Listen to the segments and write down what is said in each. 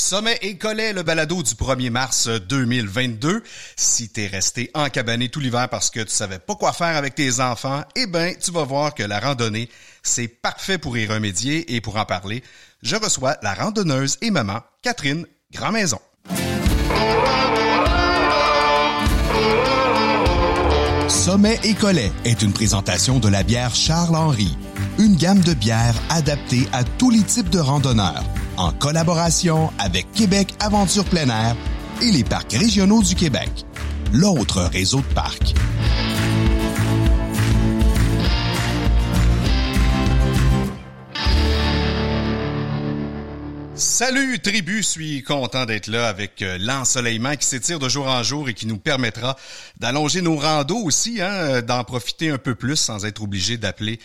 Sommet et Collet, le balado du 1er mars 2022. Si t'es resté encabané tout l'hiver parce que tu savais pas quoi faire avec tes enfants, eh ben, tu vas voir que la randonnée, c'est parfait pour y remédier. Et pour en parler, je reçois la randonneuse et maman, Catherine Grand'Maison. Sommet et Collet est une présentation de la bière Charles-Henri, une gamme de bières adaptée à tous les types de randonneurs, en collaboration avec Québec Aventure plein air et les parcs régionaux du Québec, l'autre réseau de parcs. Salut tribu, je suis content d'être là avec l'ensoleillement qui s'étire de jour en jour et qui nous permettra d'allonger nos randos aussi, hein, d'en profiter un peu plus sans être obligé d'appeler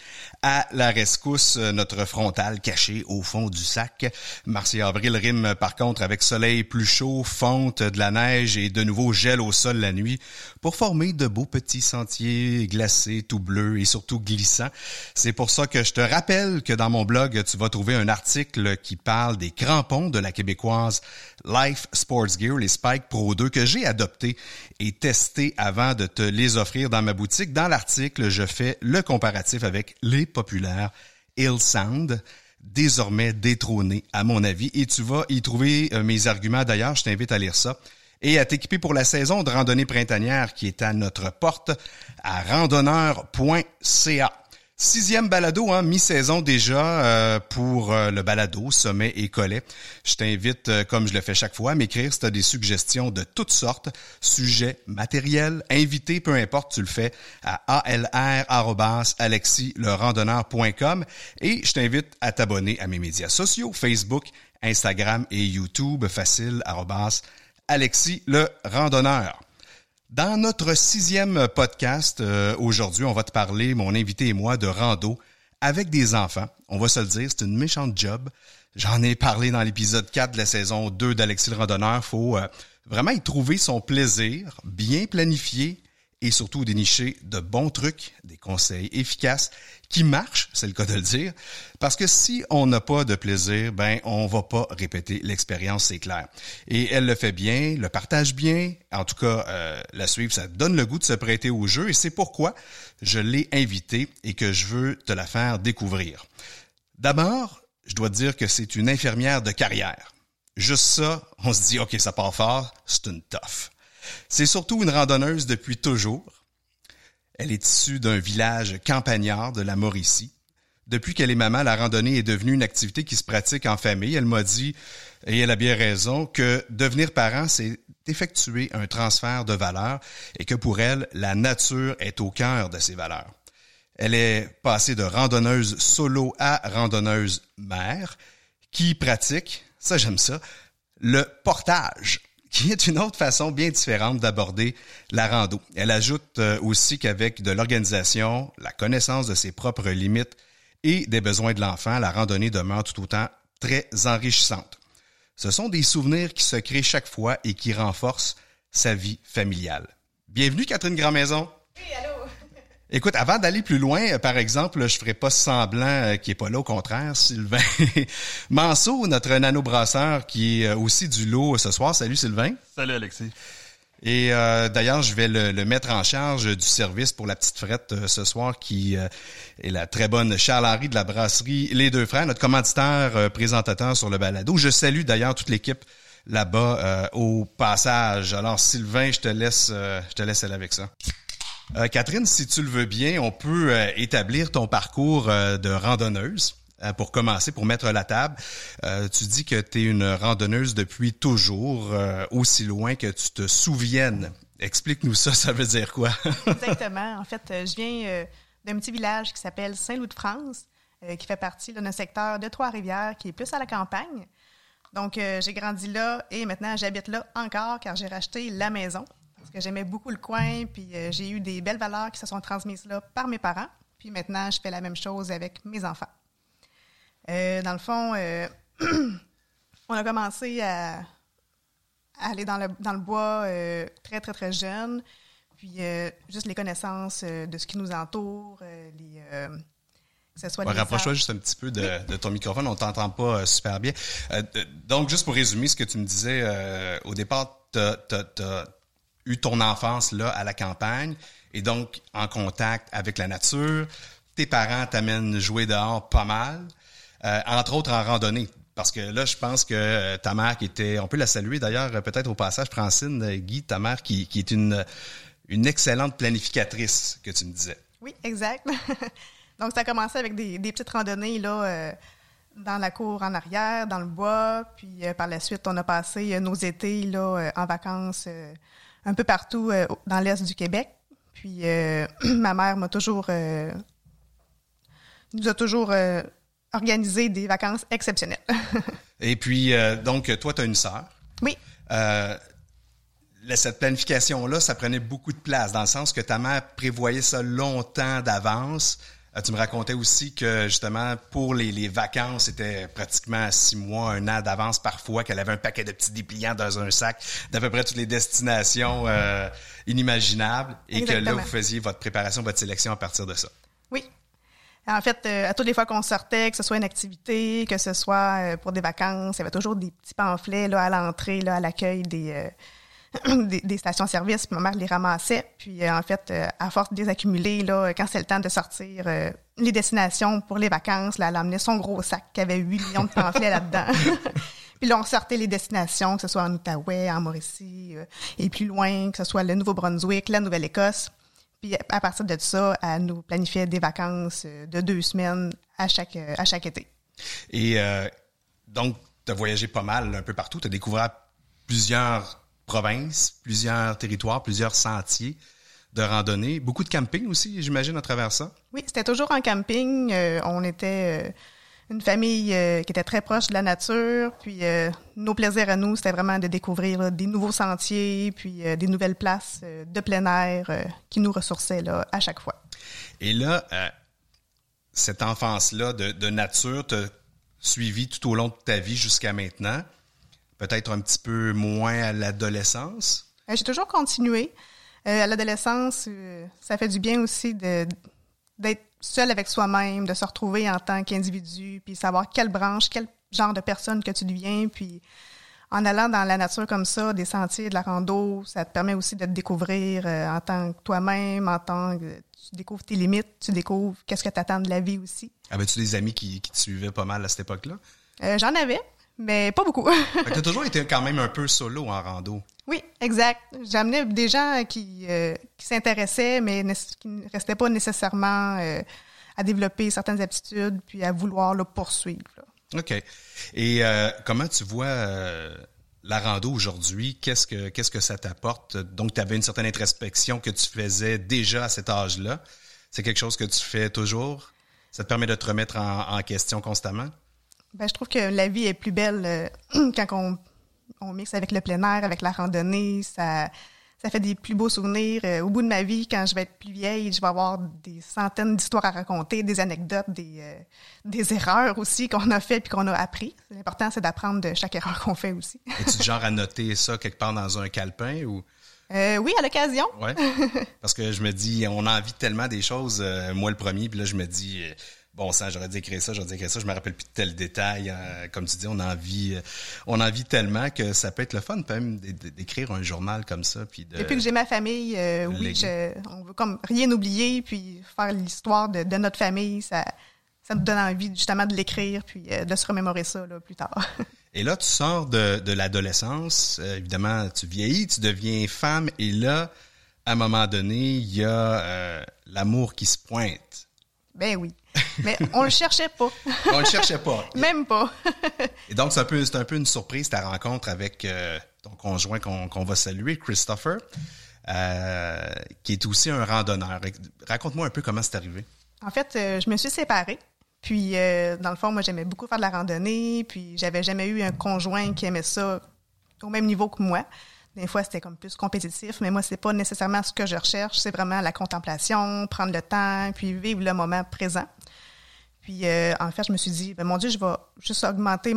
à la rescousse notre frontale cachée au fond du sac. Mars et avril riment par contre avec soleil plus chaud, fonte de la neige et de nouveau gel au sol la nuit pour former de beaux petits sentiers glacés, tout bleus et surtout glissants. C'est pour ça que je te rappelle que dans mon blog, tu vas trouver un article qui parle des crampons de la québécoise Life Sports Gear, les Spike Pro 2, que j'ai adoptés et testés avant de te les offrir dans ma boutique. Dans l'article, je fais le comparatif avec les populaires Il Sand, désormais détrôné à mon avis. Et tu vas y trouver mes arguments. D'ailleurs, je t'invite à lire ça et à t'équiper pour la saison de randonnée printanière qui est à notre porte à randonneur.ca. Sixième balado, hein, mi-saison déjà pour le balado Sommet et Collet. Je t'invite, comme je le fais chaque fois, à m'écrire si tu as des suggestions de toutes sortes, sujets, matériels, invités, peu importe, tu le fais à alr.alexielerandonneur.com et je t'invite à t'abonner à mes médias sociaux, Facebook, Instagram et YouTube, facile, @alexielerandonneur. Dans notre sixième podcast, aujourd'hui, on va te parler, mon invité et moi, de rando avec des enfants. On va se le dire, c'est une méchante job. J'en ai parlé dans l'épisode 4 de la saison 2 d'Alexis le Randonneur. Faut vraiment y trouver son plaisir, bien planifié et surtout dénicher de bons trucs, des conseils efficaces qui marchent, c'est le cas de le dire, parce que si on n'a pas de plaisir, ben on va pas répéter l'expérience, c'est clair. Et elle le fait bien, le partage bien, en tout cas, la suivre, ça donne le goût de se prêter au jeu et c'est pourquoi je l'ai invitée et que je veux te la faire découvrir. D'abord, je dois te dire que c'est une infirmière de carrière. Juste ça, on se dit, OK, ça part fort, c'est une toffe. C'est surtout une randonneuse depuis toujours. Elle est issue d'un village campagnard de la Mauricie. Depuis qu'elle est maman, la randonnée est devenue une activité qui se pratique en famille. Elle m'a dit, et elle a bien raison, que devenir parent, c'est effectuer un transfert de valeurs et que pour elle, la nature est au cœur de ces valeurs. Elle est passée de randonneuse solo à randonneuse mère qui pratique, ça j'aime ça, le portage, qui est une autre façon bien différente d'aborder la rando. Elle ajoute aussi qu'avec de l'organisation, la connaissance de ses propres limites et des besoins de l'enfant, la randonnée demeure tout autant très enrichissante. Ce sont des souvenirs qui se créent chaque fois et qui renforcent sa vie familiale. Bienvenue Catherine Grand'Maison. Oui, allô. Écoute, avant d'aller plus loin, par exemple, je ferai pas semblant qu'il n'est pas là, au contraire, Sylvain Manseau, notre nanobrasseur qui est aussi du lot ce soir. Salut Sylvain. Salut Alexis. Et d'ailleurs, je vais le mettre en charge du service pour la petite frette ce soir qui est la très bonne Charles-Henri de la brasserie Les Deux Frères, notre commanditaire présentateur sur le balado. Je salue d'ailleurs toute l'équipe là-bas au passage. Alors Sylvain, je te laisse aller avec ça. Catherine, si tu le veux bien, on peut établir ton parcours de randonneuse pour commencer, pour mettre la table. Tu dis que tu es une randonneuse depuis toujours, aussi loin que tu te souviennes. Explique-nous ça, ça veut dire quoi? Exactement. En fait, je viens d'un petit village qui s'appelle Saint-Loup-de-France, qui fait partie de notre secteur de Trois-Rivières, qui est plus à la campagne. Donc, j'ai grandi là et maintenant, j'habite là encore car j'ai racheté la maison. Parce que j'aimais beaucoup le coin, puis j'ai eu des belles valeurs qui se sont transmises là par mes parents. Puis maintenant, je fais la même chose avec mes enfants. Dans le fond, on a commencé à aller dans le bois très, très, très jeune. Puis juste les connaissances de ce qui nous entoure, Que ce soit nécessaire. Rapproche-toi juste un petit peu de ton microphone, on ne t'entend pas super bien. Donc, juste pour résumer ce que tu me disais, au départ, tu as eu ton enfance là à la campagne et donc en contact avec la nature. Tes parents t'amènent jouer dehors pas mal, entre autres en randonnée. Parce que là, je pense que ta mère qui était... On peut la saluer d'ailleurs, peut-être au passage, Francine, Guy, ta mère qui est une excellente planificatrice, que tu me disais. Oui, exact. Donc, ça a commencé avec des petites randonnées là, dans la cour en arrière, dans le bois. Puis par la suite, on a passé nos étés là, en vacances un peu partout dans l'est du Québec. Puis ma mère m'a toujours... nous a toujours... organiser des vacances exceptionnelles. Et puis, donc, toi, tu as une sœur. Oui. Cette planification-là, ça prenait beaucoup de place, dans le sens que ta mère prévoyait ça longtemps d'avance. Tu me racontais aussi que, justement, pour les vacances, c'était pratiquement 6 mois, 1 an d'avance parfois, qu'elle avait un paquet de petits dépliants dans un sac d'à peu près toutes les destinations inimaginables. Et exactement. Que là, vous faisiez votre préparation, votre sélection à partir de ça. Oui. En fait, à toutes les fois qu'on sortait, que ce soit une activité, que ce soit pour des vacances, il y avait toujours des petits pamphlets là, à l'entrée, là, à l'accueil des stations-service. Ma mère les ramassait. Puis, en fait, à force de les accumuler, là, quand c'est le temps de sortir les destinations pour les vacances, là, elle emmenait son gros sac qui avait 8 millions de pamphlets là-dedans. Puis là, on sortait les destinations, que ce soit en Outaouais, en Mauricie, et plus loin, que ce soit le Nouveau-Brunswick, la Nouvelle-Écosse. Puis à partir de ça, elle nous planifiait des vacances de 2 semaines à chaque été. Et donc, tu as voyagé pas mal un peu partout. Tu as découvert plusieurs provinces, plusieurs territoires, plusieurs sentiers de randonnée. Beaucoup de camping aussi, j'imagine, à travers ça. Oui, c'était toujours en camping. On était une famille qui était très proche de la nature. Puis nos plaisirs à nous, c'était vraiment de découvrir là, des nouveaux sentiers, puis des nouvelles places de plein air qui nous ressourçaient là, à chaque fois. Et là, cette enfance-là de nature t'a suivi tout au long de ta vie jusqu'à maintenant, peut-être un petit peu moins à l'adolescence? J'ai toujours continué. À l'adolescence, ça fait du bien aussi d'être seul avec soi-même, de se retrouver en tant qu'individu, puis savoir quelle branche, quel genre de personne que tu deviens. Puis en allant dans la nature comme ça, des sentiers, de la rando, ça te permet aussi de te découvrir en tant que toi-même, en tant que tu découvres tes limites, tu découvres qu'est-ce que tu attends de la vie aussi. Avais-tu des amis qui te suivaient pas mal à cette époque-là? J'en avais, mais pas beaucoup. Tu as toujours été quand même un peu solo en rando. Oui, exact. J'amenais des gens qui s'intéressaient, mais qui ne restaient pas nécessairement à développer certaines aptitudes puis à vouloir là, poursuivre. Là. OK. Et comment tu vois la rando aujourd'hui? Qu'est-ce que ça t'apporte? Donc, tu avais une certaine introspection que tu faisais déjà à cet âge-là. C'est quelque chose que tu fais toujours? Ça te permet de te remettre en question constamment? Bien, je trouve que la vie est plus belle quand on mixe avec le plein air, avec la randonnée, ça fait des plus beaux souvenirs. Au bout de ma vie, quand je vais être plus vieille, je vais avoir des centaines d'histoires à raconter, des anecdotes, des erreurs aussi qu'on a faites et qu'on a appris. L'important, c'est d'apprendre de chaque erreur qu'on fait aussi. Es-tu genre à noter ça quelque part dans un calepin ou... oui, à l'occasion. Oui, parce que je me dis, on a envie tellement des choses, moi le premier, puis là je me dis... Bon sang, j'aurais dû écrire ça, je me rappelle plus de tel détail. Comme tu dis, on en vit tellement que ça peut être le fun, quand même, d'écrire un journal comme ça. Puis depuis que j'ai ma famille, oui, on veut comme rien oublier, puis faire l'histoire de notre famille, ça nous donne envie justement de l'écrire, puis de se remémorer ça là, plus tard. Et là, tu sors de l'adolescence, évidemment, tu vieillis, tu deviens femme, et là, à un moment donné, il y a l'amour qui se pointe. Ben oui. Mais on le cherchait pas. On le cherchait pas. Même pas. Et donc, c'est un peu une surprise, ta rencontre avec ton conjoint qu'on va saluer, Christopher, qui est aussi un randonneur. Raconte-moi un peu comment c'est arrivé. En fait, je me suis séparée. Puis, dans le fond, moi, j'aimais beaucoup faire de la randonnée. Puis, j'avais jamais eu un conjoint qui aimait ça au même niveau que moi. Des fois, c'était comme plus compétitif, mais moi, c'est pas nécessairement ce que je recherche. C'est vraiment la contemplation, prendre le temps, puis vivre le moment présent. Puis, en fait, je me suis dit, ben mon Dieu, je vais juste augmenter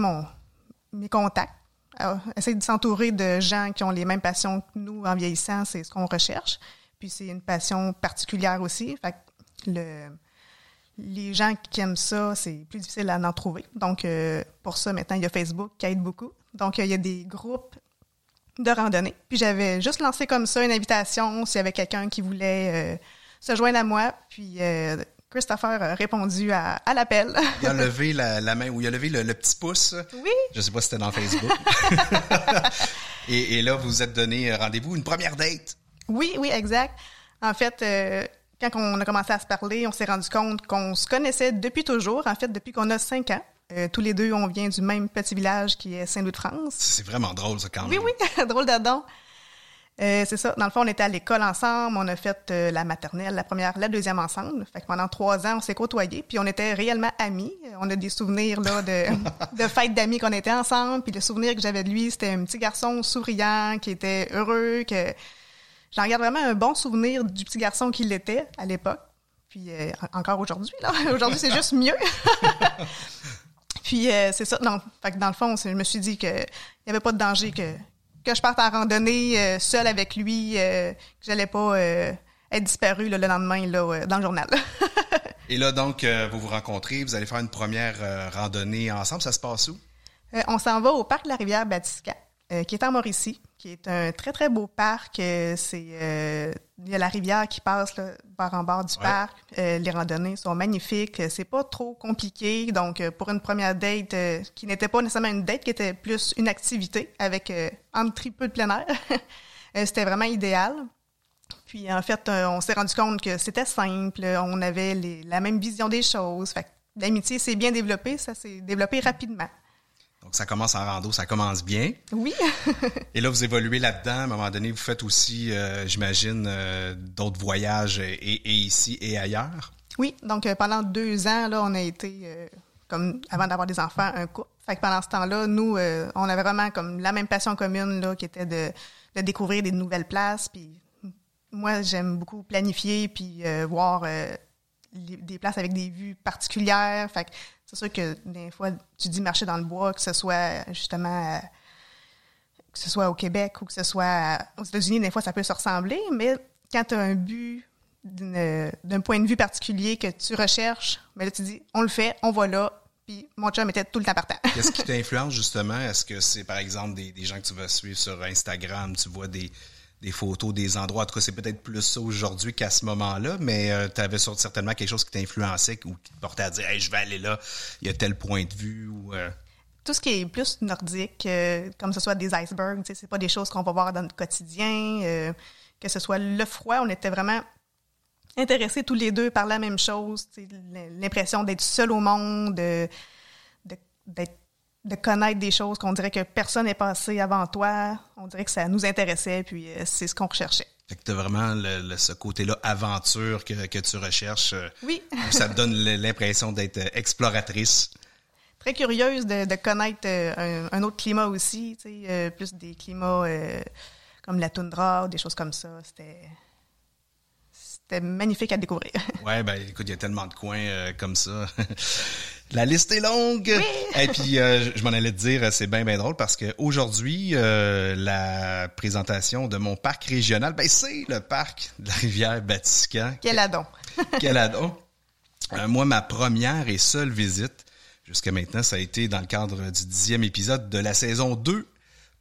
mes contacts. Alors, essayer de s'entourer de gens qui ont les mêmes passions que nous en vieillissant, c'est ce qu'on recherche. Puis, c'est une passion particulière aussi. Fait que les gens qui aiment ça, c'est plus difficile à en trouver. Donc, pour ça, maintenant, il y a Facebook qui aide beaucoup. Donc, il y a des groupes de randonnée. Puis, j'avais juste lancé comme ça une invitation s'il y avait quelqu'un qui voulait se joindre à moi. Puis, Christopher a répondu à l'appel. Il a levé la main, ou il a levé le petit pouce. Oui. Je ne sais pas si c'était dans Facebook. et là, vous vous êtes donné rendez-vous, une première date. Oui, exact. En fait, quand on a commencé à se parler, on s'est rendu compte qu'on se connaissait depuis toujours, en fait, depuis qu'on a 5 ans. Tous les deux, on vient du même petit village qui est Saint-Louis-de-France. C'est vraiment drôle, ça, quand même. Oui, drôle d'adon. C'est ça. Dans le fond, on était à l'école ensemble. On a fait la maternelle, la première, la deuxième ensemble. Fait que pendant 3 ans, on s'est côtoyés. Puis on était réellement amis. On a des souvenirs là de fêtes d'amis qu'on était ensemble. Puis le souvenir que j'avais de lui, c'était un petit garçon souriant qui était heureux. J'en garde vraiment un bon souvenir du petit garçon qu'il était à l'époque. Puis encore aujourd'hui, là. Aujourd'hui, c'est juste mieux. Puis c'est ça. Non, fait que dans le fond, je me suis dit qu'il n'y avait pas de danger que je parte en randonnée seule avec lui, que j'allais pas être disparue là, le lendemain là, dans le journal. Et là, donc, vous vous rencontrez, vous allez faire une première randonnée ensemble. Ça se passe où? On s'en va au Parc de la rivière Batiscan, qui est en Mauricie, qui est un très, très beau parc. Il y a la rivière qui passe là, bord en bord du parc. Les randonnées sont magnifiques. C'est pas trop compliqué. Donc, pour une première date qui n'était pas nécessairement une date, qui était plus une activité avec un petit peu de plein air, c'était vraiment idéal. Puis, en fait, on s'est rendu compte que c'était simple. On avait la même vision des choses. Fait que l'amitié s'est bien développée. Ça s'est développé rapidement. Donc, ça commence en rando, ça commence bien. Oui. Et là, vous évoluez là-dedans. À un moment donné, vous faites aussi, j'imagine, d'autres voyages et ici et ailleurs. Oui. Donc, pendant 2 ans, là, on a été, comme avant d'avoir des enfants, un couple. Fait que pendant ce temps-là, nous, on avait vraiment comme la même passion commune là, qui était de découvrir des nouvelles places. Puis moi, j'aime beaucoup planifier puis voir des places avec des vues particulières. Fait que c'est sûr que des fois, tu dis marcher dans le bois, que ce soit justement que ce soit au Québec ou que ce soit aux États-Unis, des fois, ça peut se ressembler, mais quand tu as un but d'un point de vue particulier que tu recherches, mais là, tu dis, on le fait, on va là, puis mon chum était tout le temps partant. Qu'est-ce qui t'influence, justement? Est-ce que c'est, par exemple, des gens que tu vas suivre sur Instagram, tu vois des photos, des endroits. En tout cas, c'est peut-être plus ça aujourd'hui qu'à ce moment-là, mais tu avais certainement quelque chose qui t'influençait ou qui te portait à dire « Hey, je vais aller là, il y a tel point de vue. » ou Tout ce qui est plus nordique, comme ce soit des icebergs, c'est pas des choses qu'on va voir dans notre quotidien, que ce soit le froid, on était vraiment intéressés tous les deux par la même chose, l'impression d'être seul au monde, de connaître des choses qu'on dirait que personne n'est passé avant toi. On dirait que ça nous intéressait, puis c'est ce qu'on recherchait. Fait que t'as vraiment ce côté-là aventure que tu recherches. Oui. Ça te donne l'impression d'être exploratrice. Très curieuse de connaître un autre climat aussi, tu sais, plus des climats comme la toundra ou des choses comme ça. C'était magnifique à découvrir. Oui, bien, écoute, il y a tellement de coins comme ça. La liste est longue! Oui. Et puis, je m'en allais te dire, c'est bien, bien drôle parce qu'aujourd'hui, la présentation de mon parc régional, ben c'est le parc de la rivière Batiscan. Quel adon! Quel adon! Moi, ma première et seule visite, jusqu'à maintenant, ça a été dans le cadre du 10e épisode de la saison 2,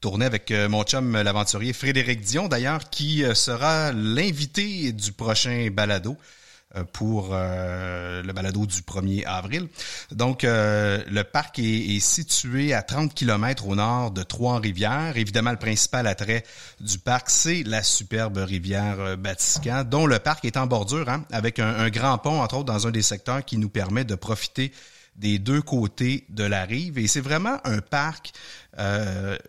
tournée avec mon chum, l'aventurier Frédéric Dion, d'ailleurs, qui sera l'invité du prochain balado. Pour le balado du 1er avril. Donc, le parc est situé à 30 km au nord de Trois-Rivières. Évidemment, le principal attrait du parc, c'est la superbe rivière Batiscan, dont le parc est en bordure, hein, avec un grand pont, entre autres, dans un des secteurs qui nous permet de profiter des deux côtés de la rive. Et c'est vraiment un parc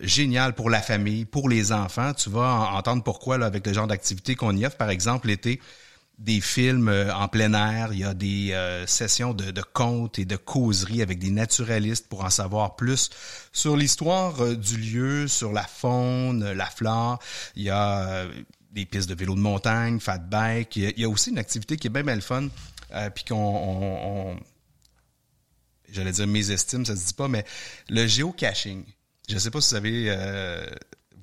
génial pour la famille, pour les enfants. Tu vas entendre pourquoi là, avec le genre d'activité qu'on y offre. Par exemple, l'été, des films en plein air, il y a des sessions de contes et de causeries avec des naturalistes pour en savoir plus sur l'histoire du lieu, sur la faune, la flore. Il y a des pistes de vélo de montagne, fat bike. Il y a aussi une activité qui est bien, bien le fun, puis qu'on j'allais dire mes estimes, ça se dit pas, mais le géocaching. Je sais pas si vous savez...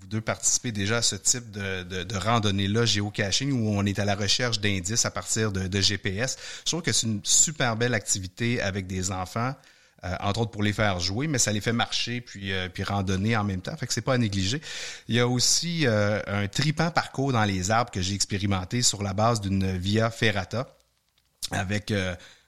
vous deux participez déjà à ce type de randonnée-là, géocaching, où on est à la recherche d'indices à partir de GPS. Je trouve que c'est une super belle activité avec des enfants, entre autres pour les faire jouer, mais ça les fait marcher puis randonner en même temps, fait que c'est pas à négliger. Il y a aussi un tripant parcours dans les arbres que j'ai expérimenté sur la base d'une via ferrata avec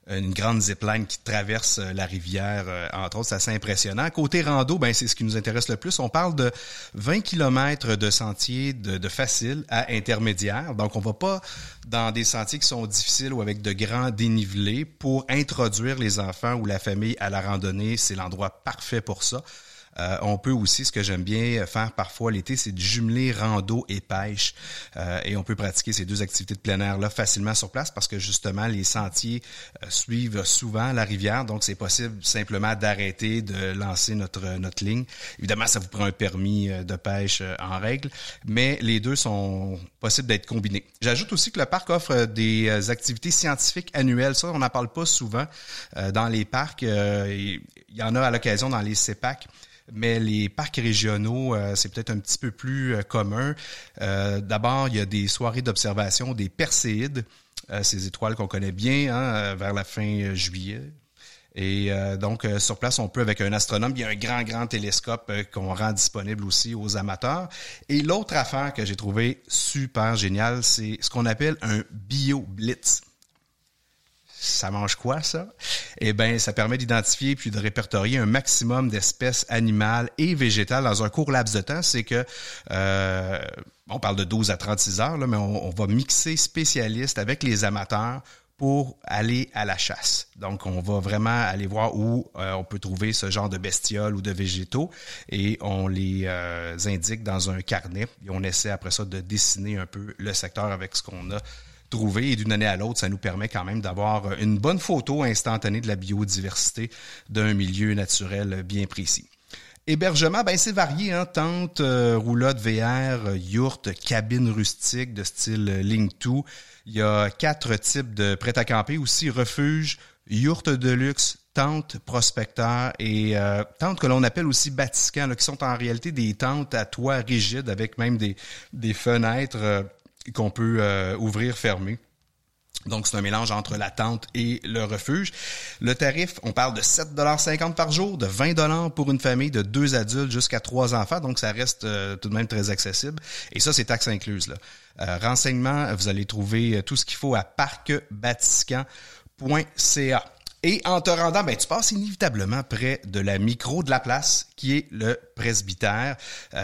une grande zipline qui traverse la rivière, entre autres. C'est assez impressionnant. Côté rando, ben c'est ce qui nous intéresse le plus. On parle de 20 km de sentiers de facile à intermédiaire. Donc, on va pas dans des sentiers qui sont difficiles ou avec de grands dénivelés. Pour introduire les enfants ou la famille à la randonnée, c'est l'endroit parfait pour ça. On peut aussi, ce que j'aime bien faire parfois l'été, c'est de jumeler rando et pêche. Et on peut pratiquer ces deux activités de plein air-là facilement sur place parce que justement, les sentiers suivent souvent la rivière. Donc, c'est possible simplement d'arrêter, de lancer notre ligne. Évidemment, ça vous prend un permis de pêche en règle, mais les deux sont possibles d'être combinés. J'ajoute aussi que le parc offre des activités scientifiques annuelles. Ça, on n'en parle pas souvent dans les parcs. Il y en a à l'occasion dans les CEPAC. Mais les parcs régionaux, c'est peut-être un petit peu plus commun. D'abord, il y a des soirées d'observation des Perséides, ces étoiles qu'on connaît bien, hein, vers la fin juillet. Et donc, sur place, on peut, avec un astronome, il y a un grand télescope qu'on rend disponible aussi aux amateurs. Et l'autre affaire que j'ai trouvée super géniale, c'est ce qu'on appelle un bio-blitz. Ça mange quoi, ça? Eh bien, ça permet d'identifier puis de répertorier un maximum d'espèces animales et végétales dans un court laps de temps. C'est que, on parle de 12 à 36 heures, là, mais on va mixer spécialistes avec les amateurs pour aller à la chasse. Donc, on va vraiment aller voir où on peut trouver ce genre de bestioles ou de végétaux et on les indique dans un carnet. Et on essaie après ça de dessiner un peu le secteur avec ce qu'on a trouvé. Et d'une année à l'autre, ça nous permet quand même d'avoir une bonne photo instantanée de la biodiversité d'un milieu naturel bien précis. Hébergement, ben c'est varié, hein? Tente, roulotte VR, yourte, cabine rustique de style Lingtoo. Il y a 4 types de prêt-à-camper aussi, refuge, yourte de luxe, tentes prospecteurs et tentes que l'on appelle aussi Batiscan, là, qui sont en réalité des tentes à toit rigide avec même des fenêtres qu'on peut ouvrir, fermer. Donc, c'est un mélange entre la tente et le refuge. Le tarif, on parle de 7,50 $ par jour, de 20 $ pour une famille de 2 adultes jusqu'à 3 enfants. Donc, ça reste tout de même très accessible. Et ça, c'est taxes incluses, là. Renseignements, vous allez trouver tout ce qu'il faut à parcbatiscan.ca. Et en te rendant, ben, tu passes inévitablement près de la micro de la place, qui est le Presbytère,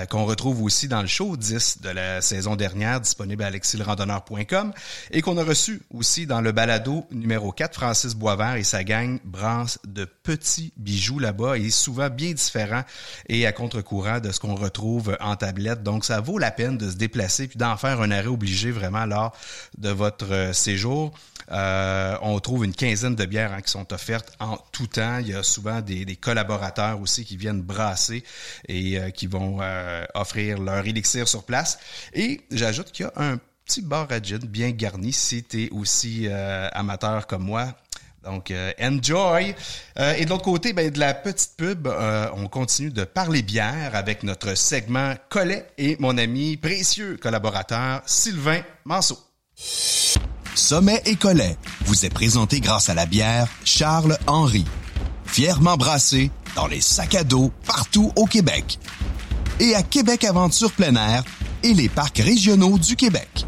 qu'on retrouve aussi dans le show 10 de la saison dernière, disponible à alexielerandonneur.com, et qu'on a reçu aussi dans le balado numéro 4, Francis Boisvert et sa gang brasse de petits bijoux là-bas, et souvent bien différents et à contre-courant de ce qu'on retrouve en tablette. Donc, ça vaut la peine de se déplacer puis d'en faire un arrêt obligé vraiment lors de votre séjour. On trouve une 15aine de bières, hein, qui sont offertes en tout temps. Il y a souvent des collaborateurs aussi qui viennent brasser et qui vont offrir leur élixir sur place. Et j'ajoute qu'il y a un petit bar à gin bien garni si tu es aussi amateur comme moi. Donc, enjoy! Et de l'autre côté, ben, de la petite pub, on continue de parler bière avec notre segment Collet et mon ami précieux collaborateur Sylvain Manseau. Sommet et Collet vous est présenté grâce à la bière Charles-Henri, fièrement brassée dans les sacs à dos partout au Québec et à Québec Aventure plein air et les parcs régionaux du Québec.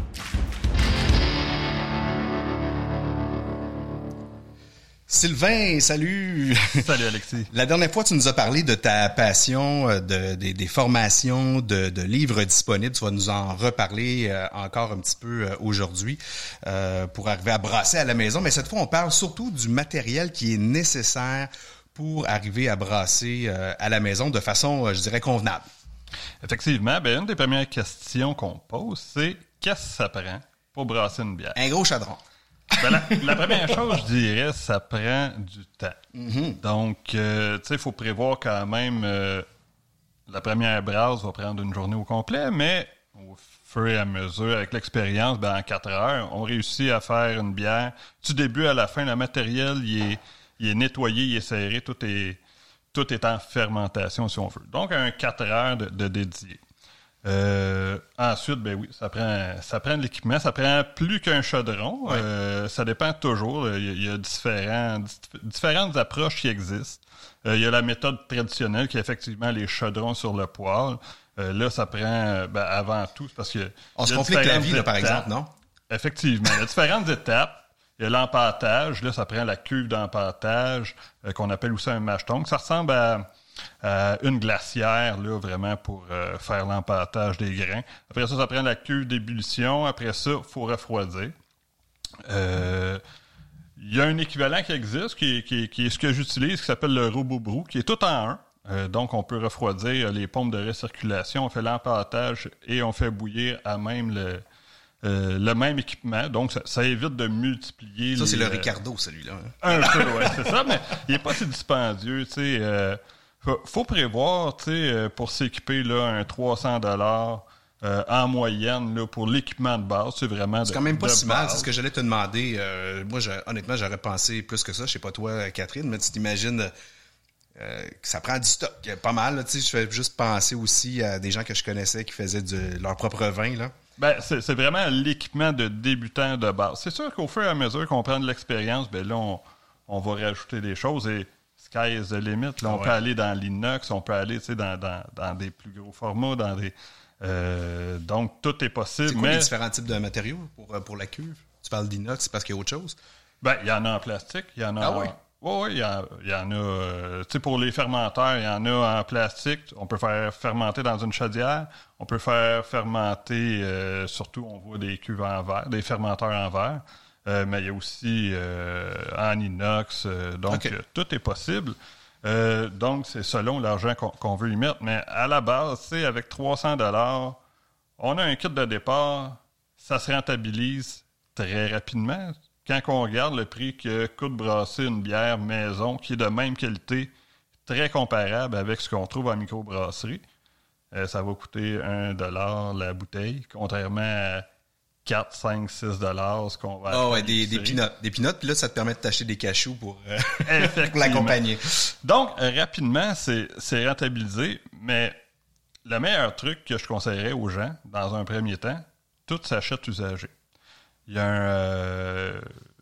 Sylvain, salut! Salut Alexis! La dernière fois, tu nous as parlé de ta passion, des formations, de livres disponibles. Tu vas nous en reparler encore un petit peu aujourd'hui pour arriver à brasser à la maison. Mais cette fois, on parle surtout du matériel qui est nécessaire pour arriver à brasser à la maison de façon, je dirais, convenable. Effectivement. Bien, une des premières questions qu'on pose, c'est qu'est-ce que ça prend pour brasser une bière? Un gros chaudron. Ben la première chose, je dirais, ça prend du temps. Mm-hmm. Donc, tu sais, il faut prévoir quand même, la première brasse va prendre une journée au complet, mais au fur et à mesure, avec l'expérience, ben en 4 heures, on réussit à faire une bière. Du début à la fin, le matériel, il est nettoyé, il est serré, tout est en fermentation, si on veut. Donc, un 4 heures de dédié. Ensuite, ben oui, ça prend de l'équipement, ça prend plus qu'un chaudron. Ouais. Ça dépend toujours. Il y a différentes approches qui existent. Il y a la méthode traditionnelle qui est effectivement les chaudrons sur le poêle. Là, ça prend avant tout parce que on se complique la vie, là, par exemple, non? Effectivement. Il y a différentes étapes. Il y a l'empâtage. Là, ça prend la cuve d'empâtage qu'on appelle aussi un macheton. Ça ressemble à une glacière, là, vraiment, pour faire l'empâtage des grains. Après ça, ça prend la cuve d'ébullition. Après ça, il faut refroidir. Il y a un équivalent qui existe, qui est ce que j'utilise, qui s'appelle le robot brou, qui est tout en un. Donc, on peut refroidir les pompes de recirculation. On fait l'empâtage et on fait bouillir à même le même équipement. Donc, ça évite de multiplier... Ça, c'est le Ricardo, celui-là. Un peu, oui, c'est ça, mais il n'est pas si dispendieux, tu sais... faut prévoir, tu sais, pour s'équiper là, un 300$ en moyenne là, pour l'équipement de base. C'est vraiment c'est quand même pas si mal. C'est ce que j'allais te demander. Moi, honnêtement, j'aurais pensé plus que ça. Je sais pas toi, Catherine, mais tu t'imagines que ça prend du stock. Pas mal. Tu sais, je fais juste penser aussi à des gens que je connaissais qui faisaient leur propre vin. Là. Ben, c'est vraiment l'équipement de débutant de base. C'est sûr qu'au fur et à mesure qu'on prend de l'expérience, ben là, on va rajouter des choses et sky is the limit. Là, on peut aller dans l'inox, on peut aller dans des plus gros formats, dans des donc tout est possible. C'est quoi les différents types de matériaux pour la cuve? Tu parles d'inox, c'est parce qu'il y a autre chose? Ben, il y en a en plastique, il y en a il y en a tu sais, pour les fermenteurs, il y en a en plastique. On peut faire fermenter dans une chaudière, on peut faire fermenter surtout on voit des cuves en verre, des fermenteurs en verre. Mais il y a aussi en inox. Tout est possible. Donc, c'est selon l'argent qu'on veut y mettre. Mais à la base, avec 300$, on a un kit de départ. Ça se rentabilise très rapidement. Quand on regarde le prix que coûte brasser une bière maison, qui est de même qualité, très comparable avec ce qu'on trouve en microbrasserie, ça va coûter 1$ la bouteille, contrairement à 4, 5, 6$ ce qu'on va... Ah ouais, des pinottes. Des pinottes, puis là, ça te permet de t'acheter des cachous pour l'accompagner. Donc, rapidement, c'est rentabilisé, mais le meilleur truc que je conseillerais aux gens, dans un premier temps, tout s'achète usagé. Il y a un...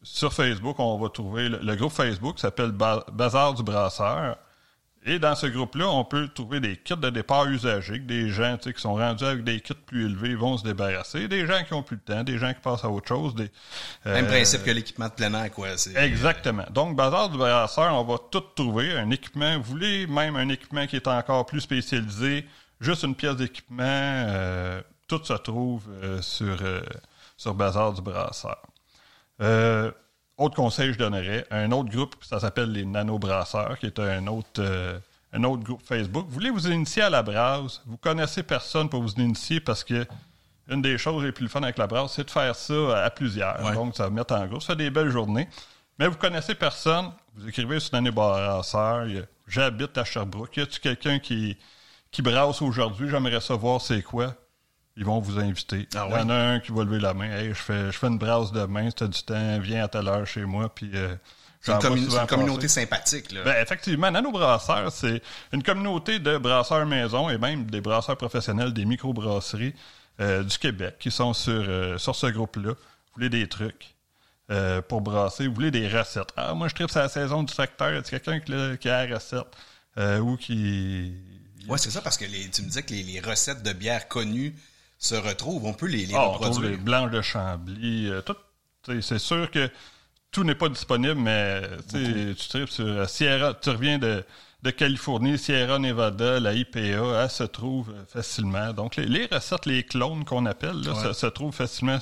sur Facebook, on va trouver le groupe Facebook qui s'appelle Bazar du Brasseur. Et dans ce groupe-là, on peut trouver des kits de départ usagés, des gens qui sont rendus avec des kits plus élevés vont se débarrasser, des gens qui n'ont plus le temps, des gens qui passent à autre chose. Même principe que l'équipement de plein air, quoi. Exactement. Donc, Bazar du Brasseur, on va tout trouver. Un équipement, vous voulez même un équipement qui est encore plus spécialisé, juste une pièce d'équipement, tout se trouve sur Bazar du Brasseur. Autre conseil que je donnerais, un autre groupe, ça s'appelle les Nanobrasseurs, qui est un autre groupe Facebook. Vous voulez vous initier à la brasse, vous connaissez personne pour vous initier parce que une des choses les plus fun avec la brasse, c'est de faire ça à plusieurs. Ouais. Donc, ça va mettre en groupe, ça fait des belles journées. Mais vous connaissez personne, vous écrivez sur Nanobrasseurs, j'habite à Sherbrooke, y a-tu quelqu'un qui brasse aujourd'hui, j'aimerais savoir c'est quoi? Ils vont vous inviter. Ah, il y en a un qui va lever la main. Hey, je fais une brasse demain, si tu as du temps, viens à telle heure chez moi. Puis, c'est une communauté sympathique. Là. Ben, effectivement, Nanobrasseurs, c'est une communauté de brasseurs maison et même des brasseurs professionnels des microbrasseries du Québec qui sont sur ce groupe-là. Vous voulez des trucs pour brasser, vous voulez des recettes. Ah, moi, je tripe sur la saison du tracteur. C'est quelqu'un qui a la recette ou qui. Oui, c'est ça, parce que tu me disais que les recettes de bière connues se retrouvent, on peut les reproduire. On trouve les blanches de Chambly, tout. C'est sûr que tout n'est pas disponible, mais tu tripes sur Sierra, tu reviens de Californie, Sierra Nevada, la IPA, elle se trouve facilement. Donc, les recettes, les clones qu'on appelle, là, ça se trouve facilement.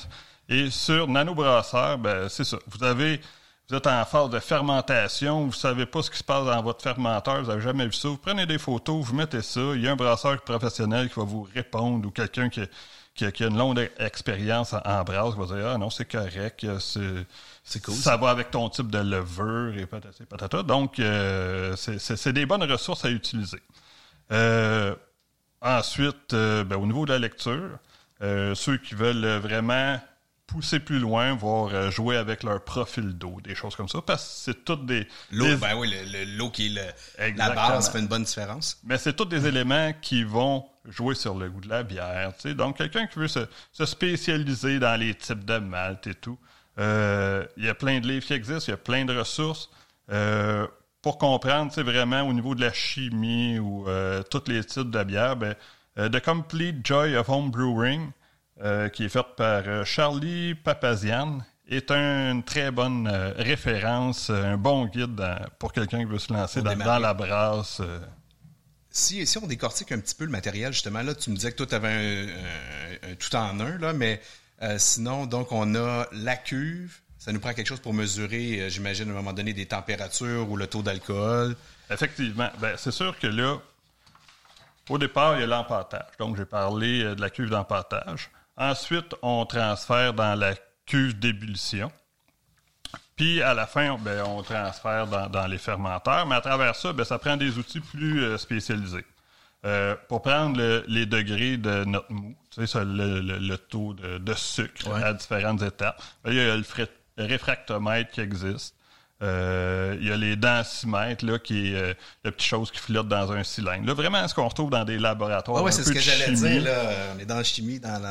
Et sur Nanobrasseurs, ben, c'est ça. Vous êtes en phase de fermentation, vous ne savez pas ce qui se passe dans votre fermenteur, vous n'avez jamais vu ça, vous prenez des photos, vous mettez ça, il y a un brasseur professionnel qui va vous répondre ou quelqu'un qui a une longue expérience en brasse qui va dire « Ah non, c'est correct, c'est cool, ça va avec ton type de levure et patata. » Donc, c'est des bonnes ressources à utiliser. Ensuite, au niveau de la lecture, ceux qui veulent vraiment... pousser plus loin, voire jouer avec leur profil d'eau, des choses comme ça, parce que c'est toutes des... L'eau, des... ben oui, l'eau qui est la base fait une bonne différence. Mais c'est tous des éléments qui vont jouer sur le goût de la bière, tu sais. Donc, quelqu'un qui veut se spécialiser dans les types de malt et tout, il y a plein de livres qui existent, il y a plein de ressources pour comprendre, tu sais, vraiment au niveau de la chimie ou tous les types de bière. Ben, The Complete Joy of Home Brewing, qui est faite par Charlie Papazian, est une très bonne référence, un bon guide pour quelqu'un qui veut se lancer dans la brasse. Si on décortique un petit peu le matériel, justement, là, tu me disais que toi, tu avais un tout en un, là, mais sinon, donc, on a la cuve. Ça nous prend quelque chose pour mesurer, j'imagine, à un moment donné, des températures ou le taux d'alcool. Effectivement. Ben, c'est sûr que là, au départ, il y a l'empâtage. Donc, j'ai parlé de la cuve d'empâtage. Ensuite, on transfère dans la cuve d'ébullition. Puis, à la fin, ben, on transfère dans les fermenteurs. Mais à travers ça, ben, ça prend des outils plus spécialisés. Pour prendre les degrés de notre mou, tu sais, le taux de sucre à différentes étapes, ben, il y a le réfractomètre qui existe. Il y a les densimètres, là, qui est la petite chose qui flotte dans un cylindre. Là, vraiment, ce qu'on retrouve dans des laboratoires. Ah oui, c'est ce que j'allais dire, là. On est dans la chimie, dans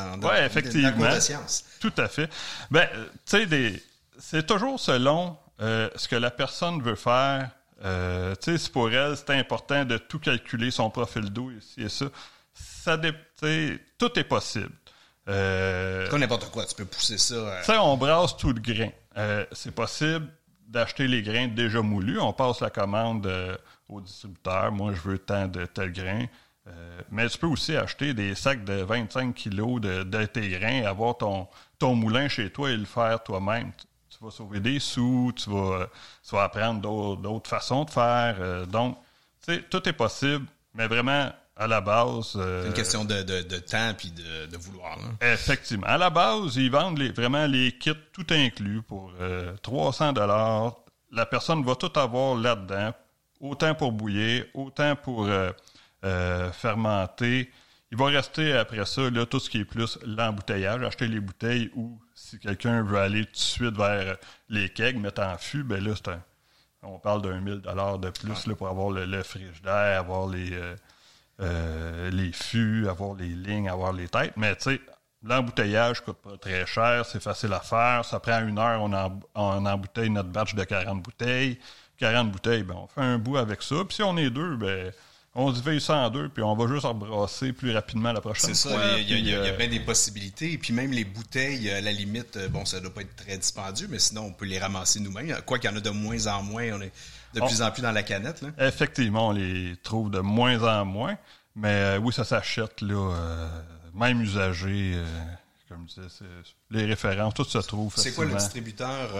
effectivement, dans la science. Tout à fait. Ben, tu sais, c'est toujours selon ce que la personne veut faire. Tu sais, si pour elle, c'est important de tout calculer, son profil d'eau, ici et ça. Tout est possible. C'est n'importe quoi, tu peux pousser ça. Tu sais, on brasse tout le grain. C'est possible d'acheter les grains déjà moulus. On passe la commande au distributeur. Moi, je veux tant de tel grain. Mais tu peux aussi acheter des sacs de 25 kilos de tes grains, avoir ton moulin chez toi et le faire toi-même. Tu vas sauver des sous, tu vas apprendre d'autres façons de faire. Donc, tu sais, tout est possible, mais vraiment, à la base... c'est une question de temps puis de vouloir. Hein? Effectivement. À la base, ils vendent vraiment les kits tout inclus pour 300$. La personne va tout avoir là-dedans, autant pour bouillir, autant pour fermenter. Il va rester après ça là, tout ce qui est plus l'embouteillage, acheter les bouteilles, ou si quelqu'un veut aller tout de suite vers les kegs, mettre en fût, bien là, on parle d'un 1000$ de plus là, pour avoir le frigidaire, avoir les fûts, avoir les lignes, avoir les têtes. Mais tu sais, l'embouteillage coûte pas très cher, c'est facile à faire. Ça prend 1 heure, on embouteille notre batch de 40 bouteilles. 40 bouteilles, ben on fait un bout avec ça. Puis si on est deux, ben on divise ça en deux, puis on va juste embrasser plus rapidement la prochaine fois. C'est ça, il y a bien des possibilités. Puis même les bouteilles, à la limite, bon, ça ne doit pas être très dispendieux, mais sinon, on peut les ramasser nous-mêmes. Quoi qu'il y en a de moins en moins, on est de plus en plus dans la canette. Là. Effectivement, on les trouve de moins en moins. Mais oui, ça s'achète, là, même usagé, comme je disais, les références, tout se trouve facilement. C'est quoi le distributeur